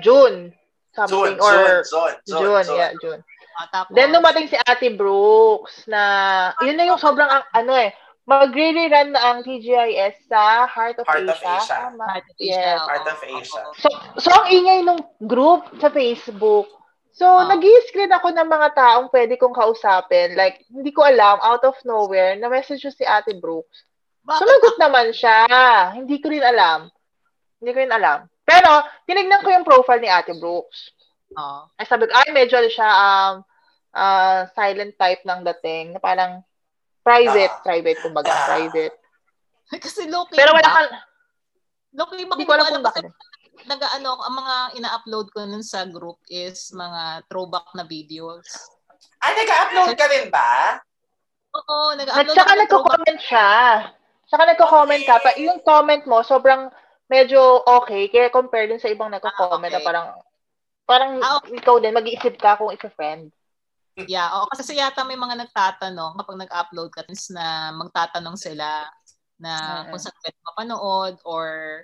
June. Something, June, or June, June, June, June. Yeah, June. Ah, then, dumating si Ate Brooks na, yun na yung sobrang, ano eh, mag-re-rerun na ang T G I S sa Heart of Heart Asia. Of Asia. Ah, Heart of Asia. Yes. Heart of Asia. So, so ang ingay nung group sa Facebook. So, oh. nag-i-screen ako ng mga taong pwede kong kausapin. Like, hindi ko alam, out of nowhere, na-message ko si Ate Brooks. Bakit? Sumagot naman siya. Hindi ko rin alam. Hindi ko rin alam. Pero, tinignan ko yung profile ni Ate Brooks. Oh. Ay, sabi ko, ay, medyo siya um, uh, silent type ng dating. Parang, private, ah. private, kumbaga, ah. private. Kasi low-key ba? Pero wala kang... Low-key ba? Hindi ko alam kung bakit. Nag-ano, ang mga ina-upload ko nun sa group is mga throwback na videos. Ah, nag-upload ka rin ba? Oo, nag-upload. At saka nagko-comment siya. Saka nagko-comment okay. ka. Pa, yung comment mo, sobrang medyo okay. Kaya compare din sa ibang nagko-comment ah, okay. na parang, parang ah, okay. ikaw din, mag-iisip ka kung isa-friend. Yeah, oo. Kasi yata may mga nagtatanong kapag nag-upload ka, na magtatanong sila na kung saan pwede mapanood or...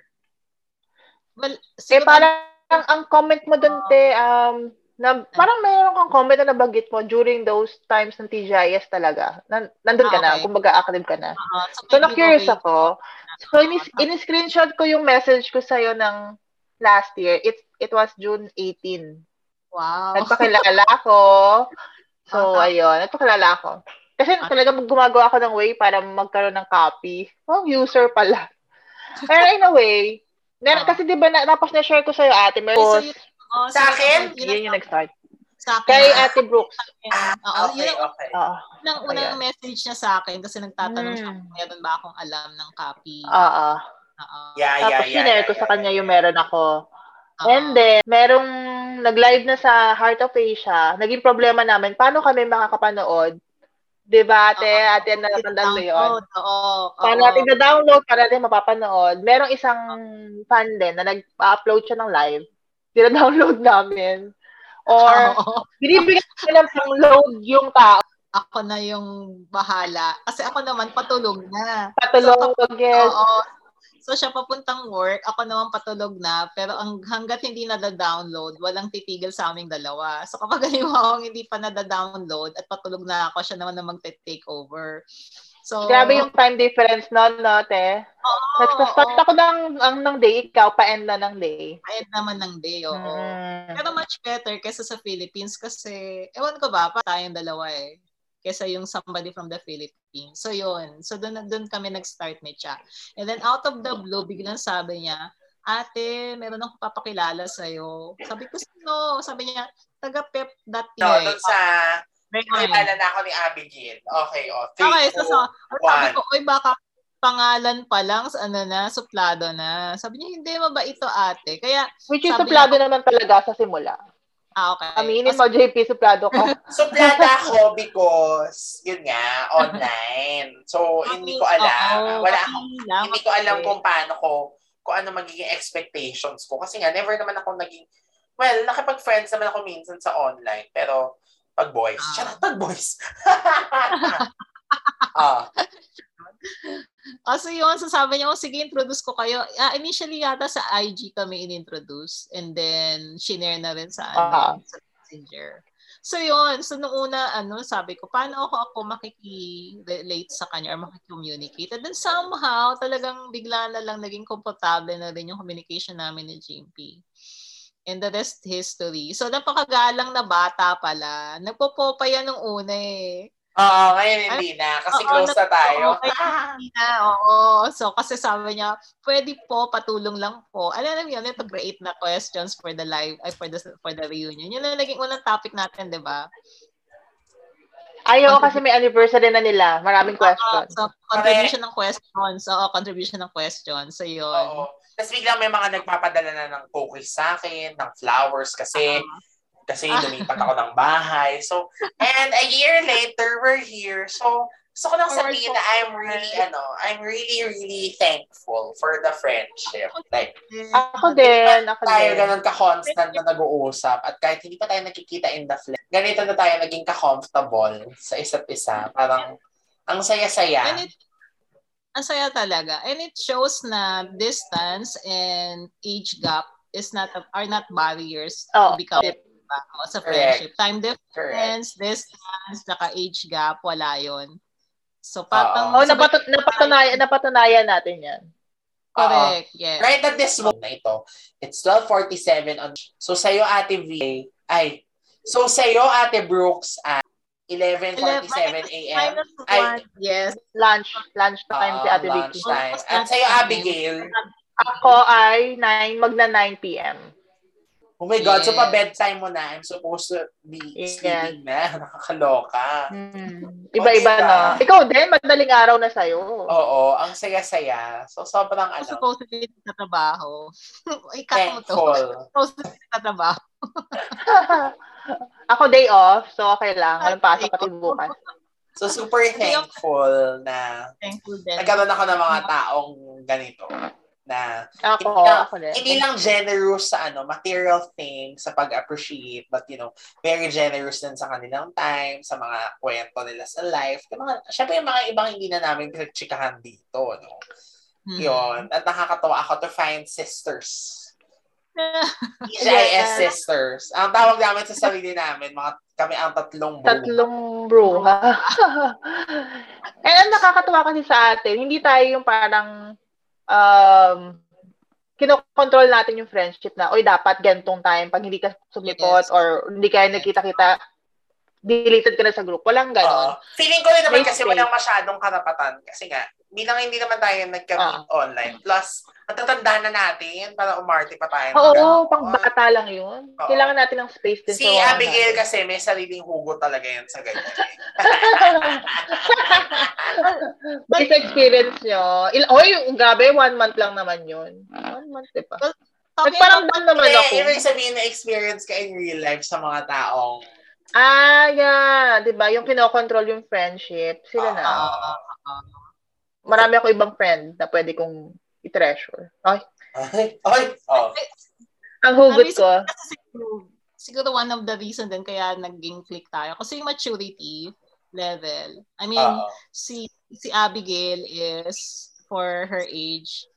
Well, eh, parang ang, ang comment mo doon, uh, te, um, na, parang mayroon kang comment na nabanggit mo during those times ng T G I S talaga. Nan, nandun ka okay. na, kumbaga active ka na. Uh, so, so na-curious okay. ako. So, in-screenshot ko yung message ko sa'yo ng last year. It, it was June eighteenth. Wow. Nagpakilala ako. So, uh-huh. ayun. Nagpakilala ako. Kasi uh-huh. talaga gumagawa ako ng way para magkaroon ng copy. Oh, user pala. Pero in a way, uh-huh. kasi diba, tapos na-share ko sa'yo, ate. Meron, so, oh, sa akin? Yun, yun, yun yung nag-start. Sa akin. Kay Ate Brooks. Ah, okay, yun, okay. Yun ang unang oh, yeah. message niya sa akin kasi nagtatanong hmm. siya kung meron ba akong alam ng copy. Oo. Yeah, yeah, tapos yeah. Tapos sinare yeah, ko yeah, sa kanya yung meron ako. Uh-huh. And then, merong nag-live na sa Heart of Asia. Naging problema namin, paano kami makakapanood? Diba, ate? Uh-huh. Ate, natatandaan mo yun? Oo. Uh-huh. Paano natin na-download, paano natin mapapanood? Merong isang fan din na nag-upload siya ng live. Dina-download namin. Or, uh-huh. binibigyan ko lang pang load yung tao. Ako na yung bahala. Kasi ako naman, patulog na. Patulog, so, yes. Oo. So, siya papuntang work. Ako naman patulog na. Pero ang, hanggat hindi nada-download, walang titigil sa aming dalawa. So, kapag halimbawa hindi pa nada-download at patulog na ako, siya naman na mag-take over. So, grabe yung time difference nun, no, te? Oo. Nag-start ako ng, ang, ng day, ikaw, pa-end na ng day. Pa-end naman ng day, oo. Hmm. Pero much better kesa sa Philippines kasi, ewan ko ba, pa tayong dalawa eh. Kesa yung somebody from the Philippines. So, yun. So, doon doon kami nag-start ni Cha. And then, out of the blue, biglang sabi niya, ate, meron akong papakilala sa'yo. Sabi ko, sino? Sabi niya, taga-pep dot P I. So, doon sa, nakilala na ako ni Abigail. Okay, o. Oh, okay, so, so, sabi ko, oy, baka pangalan pa lang, ano na, suplado na. Sabi niya, hindi, mabait to ate. Kaya, which is suplado niya, naman talaga sa simula. Ah, okay. Aminin mo, J P, suplado ko. Suplada ako because, yun nga, online. So, hindi ko alam. Wala akong, hindi ko alam kung paano ko, kung ano magiging expectations ko. Kasi nga, never naman ako naging, well, nakipag-friends naman ako minsan sa online. Pero, pag-boys. Shut up, pag-boys. Ah. Oh, so yun, sasabi niya, oh, sige, introduce ko kayo. Uh, initially yata sa I G kami in-introduce and then shinare na rin sa, uh-huh. ano, sa Messenger. So yun, so nung una, ano, sabi ko, paano ako, ako makikirelate sa kanya or makicommunicate? And then somehow, talagang bigla na lang naging komportable na rin yung communication namin ni Jean P. And the rest history. So napakagalang na bata pala. Nagpopopa yan nung una eh. Oo, ngayon hindi na. Kasi oo, close na tayo. Oo, hindi na. Oo. So, kasi sabi niya, pwede po, patulong lang po. Ano, alam niyo, nag-create na questions for the live, ay, for the for the reunion. Yun ang naging unang topic natin, di ba? Ayaw kasi may anniversary na nila. Maraming questions. Uh, so, contribution okay. ng questions. Oo, contribution ng questions. So, yun. Oo. Tapos biglang may mga nagpapadala na ng cookies sa akin, ng flowers kasi... Uh-huh. Kasi lumipat ako ng bahay. So, and a year later, we're here. So, So ko nang sabihin na I'm really, ano, I'm really, really thankful for the friendship. Like, ako din, ako tayo din. Tayo ganun ka-constant na nag-uusap at kahit hindi pa tayo nakikita in the flesh, ganito na tayo naging ka-comfortable sa isa't isa. Parang, ang saya-saya. It, ang saya talaga. And it shows na distance and age gap is not, are not barriers oh. to become oh, sa friendship. Correct. Time difference, correct, distance, naka-age gap, wala yun. So, patang... Oh, napatunay, napatunayan, napatunayan natin yan. Correct, uh-oh, yes. Right at this moment na ito, it's twelve forty-seven on... So, sa'yo, Ate V... Ay, so, sa'yo, Ate Brooks, at eleven forty-seven a.m. Ay, yes, lunch. Lunch time uh, si Ate Vicky. At sa'yo, Abigail. Ako ay nine, magna nine p.m. Oh my God, yes. So pa-bedtime mo na. I'm supposed to be yes. sleeping na. Nakakaloka. Hmm. Iba-iba na. Ikaw din, madaling araw na sa'yo. Oo, ang saya-saya. So, sobrang alam. Supposed to be sa trabaho. Ikat mo to. Supposed to be sa trabaho. Ako day off, so okay lang. Walang pasok pati bukas. So, super thankful na nagkaroon ako ng mga taong ganito. Na ako, hindi, lang, ako hindi lang generous sa ano material things, sa pag-appreciate, but you know, very generous din sa kanilang time, sa mga kwento nila sa life. Yung mga, syempre yung mga ibang hindi na namin pinagchikahan dito, no? Hmm. Yun. At nakakatawa ako to find sisters. T G I S yeah. sisters. Ang tawag namin sa sarili namin, mga kami ang tatlong bro. Tatlong bro, ha? And ang nakakatawa kasi sa atin, hindi tayo yung parang um kinokontrol natin yung friendship na oy dapat ganitong time pag hindi ka sumipot yes. or hindi ka nakita-kita deleted ka na sa group, walang gano'n. Uh-huh. Feeling ko rin naman kasi walang masyadong karapatan kasi nga bilang hindi naman tayo nagka-meet uh-huh. online plus matatanda na natin para umarte pa tayo. Oo, oh, pangbata lang yun. Uh-huh. Kailangan natin ng space din. Si so, Abigail uh-huh. kasi may sariling hugot talaga yan sa ganyan. Best experience nyo. Il- Oy, grabe, one month lang naman yun. One month, di ba? Nagparang down naman ako. Ibig sabihin na experience ka in real life sa mga taong ah, yeah. Diba? Yung kinokontrol yung friendship. Sila uh, na. Uh, uh, Marami ako ibang friend na pwede kong i-treasure. Ay. Ay. Ay. Oh. Ang hugot ko. Siguro, siguro one of the reason din kaya naging click tayo. Kasi yung maturity level. I mean, uh, si si Abigail is, for her age,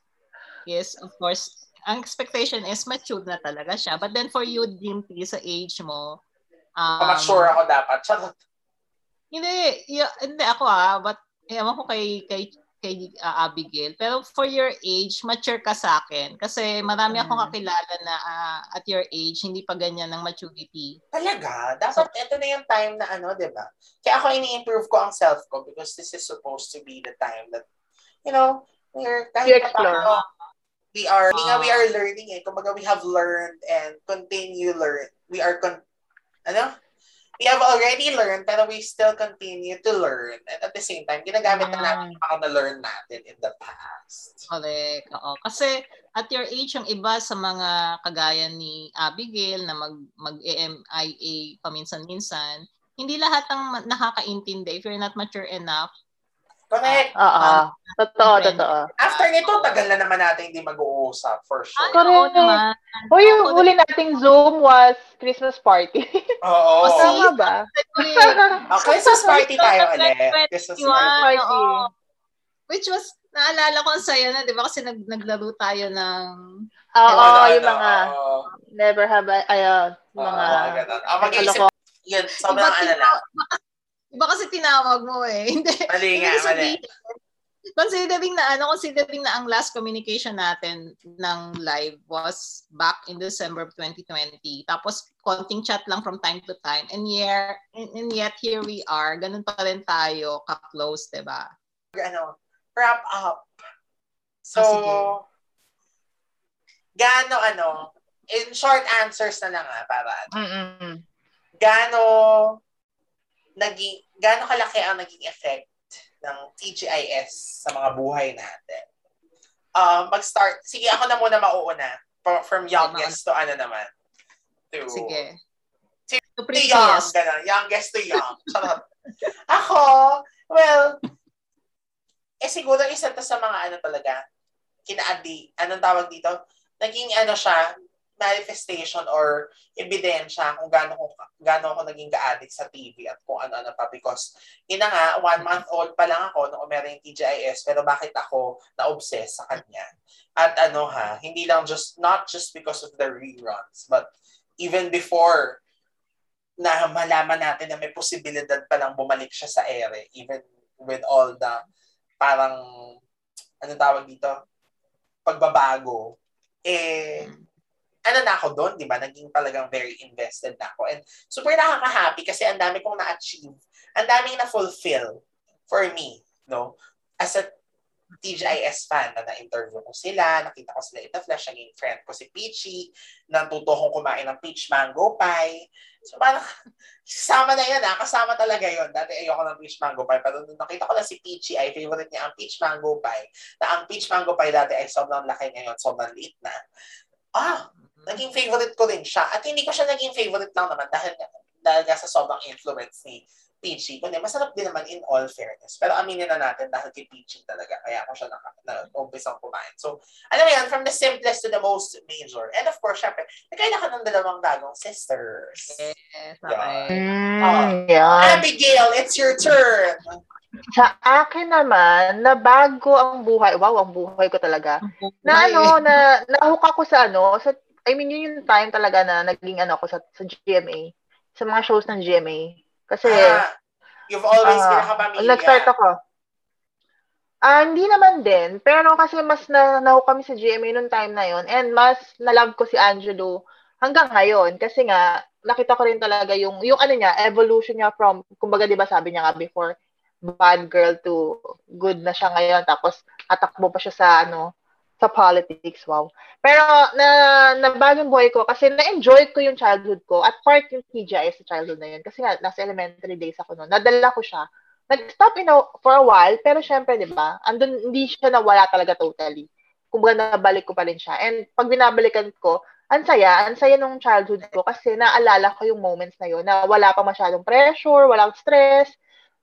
is, of course, ang expectation is matured na talaga siya. But then for you, Dimpy, sa age mo, Um, mature ako dapat. Charot. Hindi, y- hindi ako ah, but ewan ko kay kay kay uh, Abigail. Pero for your age, mature ka sa akin kasi marami akong kakilala na uh, at your age hindi pa ganyan ng maturity. Talaga? Dapat so, ito na yung time na ano, 'di ba? Kaya ako ini-improve ko ang self ko because this is supposed to be the time that you know, we're kahit pa we are, uh, we are learning eh. Kumbaga we have learned and continue learn. We are con- Ano? We have already learned pero we still continue to learn. And at the same time, ginagamit na natin yung mga na-learn natin in the past. Correct. Oo. Kasi at your age, yung iba sa mga kagaya ni Abigail na mag, mag-E M I A paminsan-minsan, hindi lahat ang nakakaintindi if you're not mature enough. Correct. Oo. Totoo, totoo. After nito, tagal na naman natin hindi mag-uusap, for sure. Correct. O, yung huli nating Zoom was Christmas party. Oo. O, sama ba? O, Christmas party tayo ulit. Christmas party. Which was, naalala ko ang saya na, di ba? Kasi naglaro tayo ng... Oo, yung mga... Never have I... Ayun, mga... O, mag-iisip. Yun, sobrang alala. Iba kasi tinawag mo eh. Mali nga, mali. Considering na, ano, considering na ang last communication natin ng live was back in December of twenty twenty. Tapos, konting chat lang from time to time. And, yeah, and, and yet, here we are. Ganun pa rin tayo, ka-close, diba? Ano, wrap up. So, oh, gaano, ano, in short answers na lang, ha, para. Mm-mm. Gaano, naging, gaano kalaki ang naging effect ng T G I S sa mga buhay natin? Um, mag-start. Sige, ako na muna mauuna. From youngest to ano naman. To, Sige. To, to young. Youngest to young. Ako, Well, eh siguro isa ta sa mga ano talaga, kinaadi, anong tawag dito? Naging ano siya, manifestation or ebidensya kung gaano ko gaano ako naging ka-addict sa T V at kung ano-ano pa, because ina nga, one month old pa lang ako nung umerin yung T G I S, pero bakit ako na-obsess sa kanya? At ano ha, hindi lang just, not just because of the reruns, but even before na malaman natin na may posibilidad palang bumalik siya sa ere, even with all the parang, ano tawag dito? Pagbabago. Eh, ano na ako doon, di ba? Naging talagang very invested na ako. And super nakaka-happy kasi ang dami kong na-achieve. Ang daming na-fulfill for me, no? As a T G I S fan na na-interview ko sila, nakita ko sila ita flash, naging friend ko si Peachy, natuto kong kumain ng peach mango pie. So parang, kasama na yun ah, kasama talaga yun. Dati ayoko ng peach mango pie, pero nakita ko na si Peachy, ay favorite niya ang peach mango pie. Na ang peach mango pie dati ay sobrang laki, ngayon sobrang liit na. Ah, naging favorite ko rin siya. At hindi ko siya naging favorite lang naman dahil, dahil nga sa sobrang influence ni Peachy. Kundi masarap din naman in all fairness. Pero aminin na natin dahil kay Peachy talaga. Kaya ako siya nag-umpisang kumain. So, alam mo yan, from the simplest to the most major. And of course, syempre, nagkaila ka ng dalawang bagong sisters. Yes, okay. Mm, oh, yeah. Abigail, it's your turn. Sa akin naman, nabago ang buhay. Wow, ang buhay ko talaga. Na ano, na nahook ako sa ano, sa I mean, yun yung time talaga na naging ano ako sa, sa G M A. Sa mga shows ng G M A. Kasi, ah, you've always uh, been kapamilya. Nag-start ako. Ah, hindi naman din. Pero kasi mas na nahook kami sa G M A noong time na yon. And mas na-love ko si Angelo hanggang ngayon. Kasi nga, nakita ko rin talaga yung, yung ano niya, evolution niya from, kumbaga diba sabi niya nga before, bad girl to good na siya ngayon. Tapos, atakbo pa siya sa ano, sa politics, wow. Pero na nabagong buhay ko kasi na-enjoy ko yung childhood ko at part yung T G I S sa childhood na yun kasi nga, nasa elementary days ako noon. Nadala ko siya. Nag-stop you know, for a while pero syempre, di ba, andun, hindi siya nawala talaga totally. Kumbaga nabalik ko pa rin siya. And pag binabalikan ko, ang saya, ang saya nung childhood ko kasi naalala ko yung moments na yun na wala pa masyadong pressure, walang stress.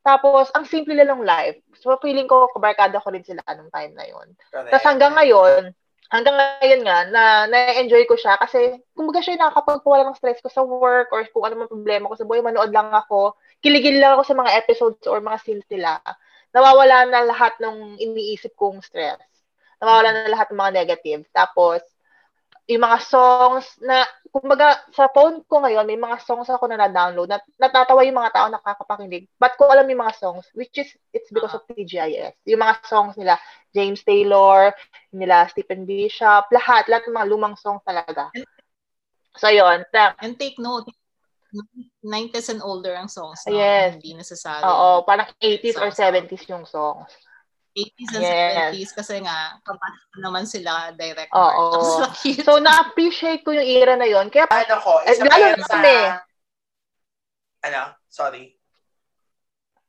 Tapos, ang simple lang ng life. So, feeling ko, kabarkada ko rin sila anong time na yun. Tapos, hanggang ngayon, hanggang ngayon nga, na, na-enjoy ko siya kasi, kumbaga siya yung nakakapagpawala ng stress ko sa work or kung ano man problema ko sa buhay, manood lang ako, kiligil lang ako sa mga episodes or mga scenes nila. Nawawala na lahat ng iniisip kong stress. Nawawala na lahat ng mga negative. Tapos, yung mga songs na, kumbaga, sa phone ko ngayon, may mga songs ako na na-download na natatawa yung mga tao na nakakapakinig. But ko alam yung mga songs, which is, it's because uh-huh. of T G I S. Yung mga songs nila, James Taylor, nila Stephen Bishop, lahat, lahat ng mga lumang songs talaga. So, yun. Ta- and take note, nineties and older ang songs. No? Yes. Hindi nasasali. Oo, parang eighties songs or seventies yung songs. eighties and yes. seventies kasi nga kapatid naman sila direct. Oo. So na-appreciate ko yung era na yon. Kaya ano ko, isa pa yun sa ano, sorry.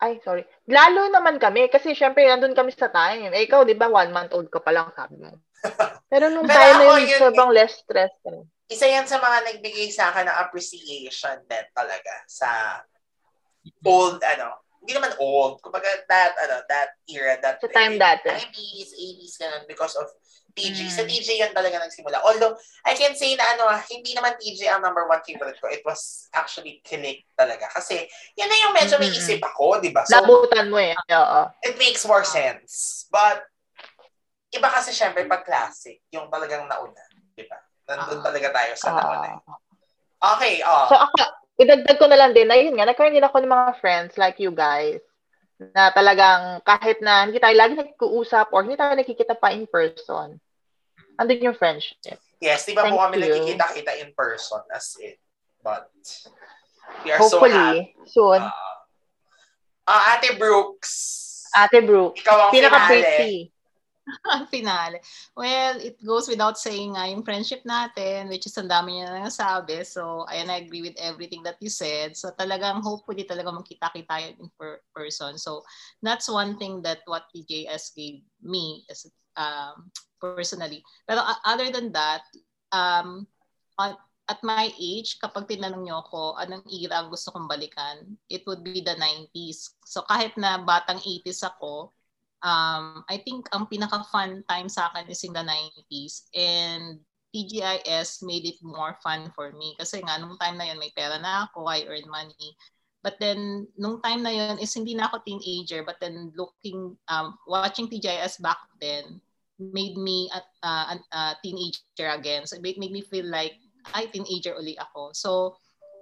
Ay, sorry. Lalo naman kami kasi syempre nandun kami sa time. Eh, ikaw, di ba, one month old ka pa lang sabi mo. Pero nung pero time na yun, yun sobrang yun, less stress. Isa yan sa mga nagbigay sa akin ng appreciation din talaga sa old ano. Hindi naman old. Kumbaga, that, ano, that era, that sa time dati. nineties, eighties, ganun, because of T G. Mm. Sa T G, yun talaga nagsimula. Although, I can say na, ano, hindi naman T G ang number one favorite ko. It was actually Click talaga. Kasi, yun na yung medyo may isip ako, di ba? So, labutan mo eh. Oo. It makes more sense. But, iba kasi, syempre, pag classic, yung talagang nauna. Di ba? Nandun talaga tayo sa uh, nauna. Eh. Okay, oh. So, ako, idagdag ko na lang din, ayun nga, nagkaroon din ako ng mga friends like you guys na talagang kahit na hindi tayo lagi nagkuusap or hindi tayo nakikita pa in person, andun yung friendship. Yes, di ba po kami nakikita-kita in person, as it. But, we are hopefully, so happy. Soon. Uh, uh, Ate Brooks. Ate Brooks. Ikaw ang pinaka-pretty. Finale. Well, it goes without saying nga uh, yung friendship natin, which is ang dami niya na nasabi. So, ayan, I agree with everything that you said. So, talagang hopefully talaga magkita-kita in per- person. So, that's one thing that what T G I S gave me as, um, personally. Pero uh, other than that, um, on, at my age, kapag tinanong niyo ako anong era ang gusto kong balikan, it would be the nineties. So kahit na batang eighties ako, um, I think ang pinaka-fun time sa akin is in the nineties. And T G I S made it more fun for me. Kasi nga, nung time na yun, may pera na ako, I earn money. But then, nung time na yun, is hindi na ako teenager. But then, looking, um, watching T G I S back then made me a uh, uh, teenager again. So it made me feel like, ay, teenager uli ako. So,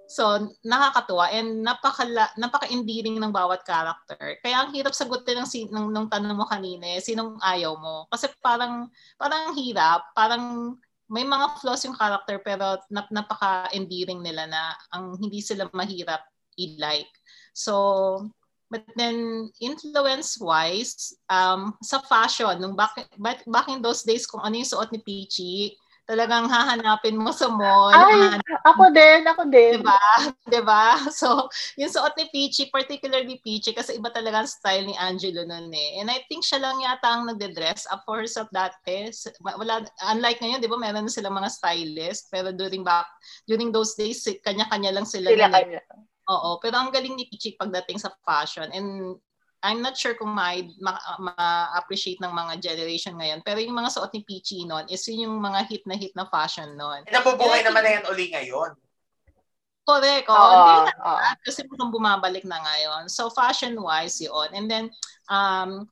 so nakakatuwa and napakala, napaka-endearing ng bawat character. Kaya ang hirap sagutin ng, ng, ng tanong mo kanina, sinong ayaw mo? Kasi parang, parang hirap, parang may mga flaws yung character pero nap, napaka-endearing nila na ang hindi sila mahirap i-like. So, but then, influence-wise, um, sa fashion, nung back, back, back in those days, kung ano yung suot ni Peachy, talagang hahanapin mo sa mall. Ay, uh, ako din, ako din. Diba? Diba? So, yung suot ni Peachy, particularly Peachy, kasi iba talaga ang style ni Angelo nun eh. And I think siya lang yata ang nagde-dress up for herself dati. Wala, unlike ngayon, di ba, meron na silang mga stylist, pero during back, during those days, kanya-kanya lang sila. Sila kanya. Oo, pero ang galing ni Peachy pagdating sa fashion. And I'm not sure kung ma- ma- ma-appreciate ng mga generation ngayon. Pero yung mga suot ni Peachy noon is yun yung mga hit na hit na fashion noon. Nabubuhay naman na yan uli ngayon. Correct. Oh, oh, na, oh. Kasi mukhang bumabalik na ngayon. So fashion-wise yun. And then, um,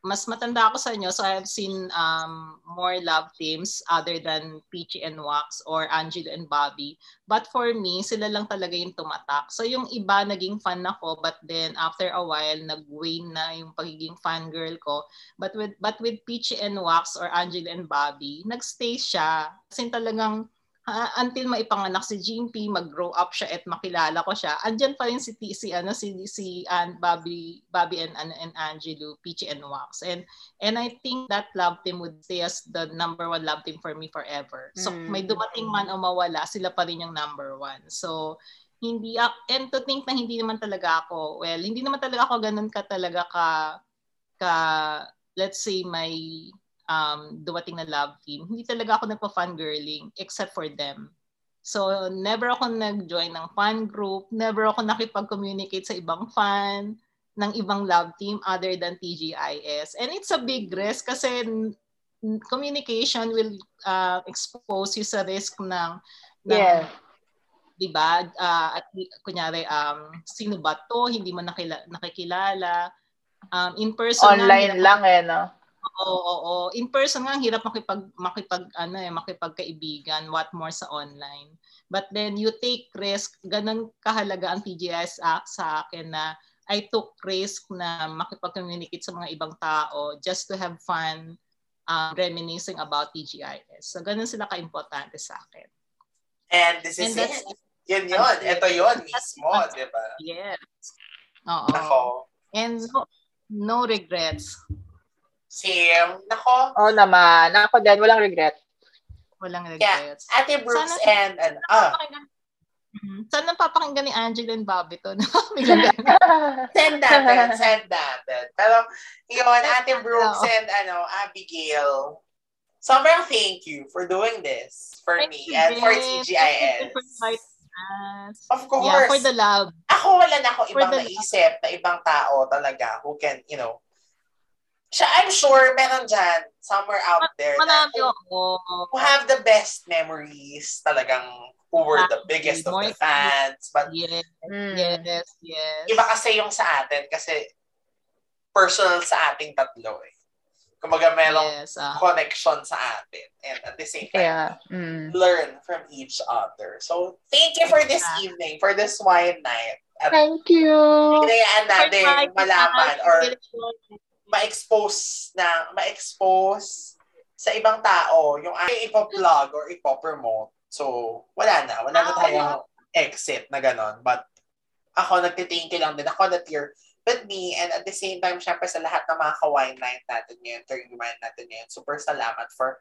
mas matanda ako sa inyo. So I've seen um, more love teams other than Peachy and Wax or Angelo and Bobby. But for me, sila lang talaga yung tumatak. So yung iba, naging fan ako. But then after a while, nag-wane na yung pagiging fangirl ko. But with, but with Peachy and Wax or Angelo and Bobby, nagstay siya. Kasi talagang uh, until maipanganak si Jean P., mag-grow up siya at makilala ko siya, andyan pa rin si T C, ano, si, si and Bobby, Bobby and, and, and Angelo, Peachy and Wax. And, and I think that love team would stay as the number one love team for me forever. So mm. may dumating man o mawala, sila pa rin yung number one. So hindi ako, and to think na hindi naman talaga ako, well, hindi naman talaga ako ganun ka talaga ka, ka let's say may... Um, dumating na love team, hindi talaga ako nagpa-fangirling except for them. So, never ako nag-join ng fan group, never ako nakipag-communicate sa ibang fan ng ibang love team other than T G I S. And it's a big risk kasi communication will uh, expose you sa risk ng, ng yeah. diba? Uh, at kunyari, um, sino ba to? Hindi mo nakila- nakikilala. Um, in person online na, lang eh, no? Oo, oo, oo. In person nga, hirap makipag, makipag, ano eh, makipagkaibigan, what more sa online. But then, you take risk. Ganun kahalaga ang T G I S act sa akin na I took risk na makipag-communicate sa mga ibang tao just to have fun um, reminiscing about T G I S. So, ganun sila ka-importante sa akin. And this is And it. Yan yun. Ito yun mismo, di ba? Yes. Oo. Ako. And no, no regrets. Same. Nako. Oo oh, naman. Nako din. Walang regret. Walang regret. Yeah. Ate Brooks sana, and... and uh, saan nang papakinggan ni Angela and Bobby to? Send natin. Send natin. Pero yun, Ate Brooks and ano, Abigail. Sobrang thank you for doing this for thank me and did. for T G I S. Of course. Yeah, for the love. Ako wala na ako for ibang naisip love. na ibang tao talaga who can, you know, siya, I'm sure meron dyan, somewhere out there, that who, who have the best memories, talagang who were the biggest of the fans. But, yes, mm, yes, yes. Iba kasi yung sa atin, kasi personal sa ating tatlo eh. Kumbaga merong yes, uh, connection sa atin. And at the same time, yeah, mm. learn from each other. So, thank you for this yeah. evening, for this wine night. At thank you. Hinayaan natin malaman or ma-expose na, ma-expose sa ibang tao yung aking ipa-plug or ipa-promote. So, wala na. Wala na tayong exit na gano'n. But, ako, nagtitinky lang din. Ako that you're with me. And at the same time, syempre sa lahat ng mga ka-wine night natin ngayon, thirty-one natin ngayon, super salamat for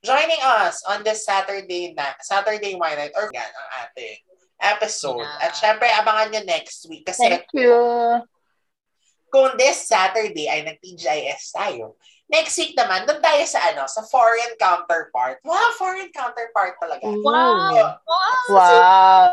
joining us on this Saturday na Saturday wine night or yan ang ating episode. Yeah. At syempre, abangan nyo next week kasi thank you. Kung this Saturday ay nag-T G I S tayo, next week naman, doon tayo sa ano, sa foreign counterpart. Wow, foreign counterpart talaga. Wow! Yeah. Wow! So, wow.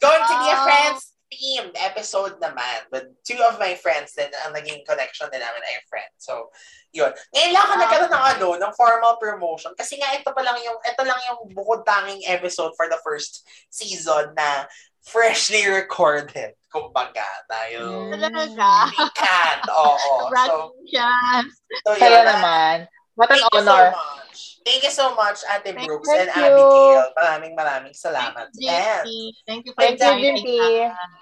Going to be a Friends-themed episode naman with two of my friends then ang naging connection din namin ay Friends. So, yun. Ngayon lang ako wow. nagkaroon ng ano, ng formal promotion kasi nga ito pa lang yung, ito lang yung bukod-tanging episode for the first season na freshly recorded. Kumbaga, tayo. Talaga. Ikan, oo. Congratulations. So, so kaya naman. What an thank honor. You so much. Thank you so much, Ate thank Brooks and you. Abigail. Maraming maraming salamat. Thank you, thank you for joining us.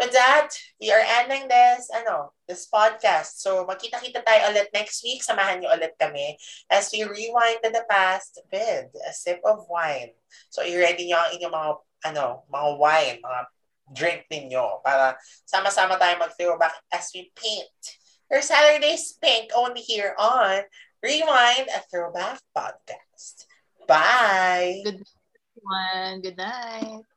With that, we are ending this, ano, this podcast. So, magkita-kita tayo ulit next week. Samahan niyo ulit kami as we rewind to the past with a sip of wine. So, i-ready niyo ang inyong mga, ano, mga wine, mga drink ninyo para sama-sama tayo mag-throwback as we paint your Saturdays pink only here on Rewind a Throwback Podcast. Bye! Good night, everyone. Good night.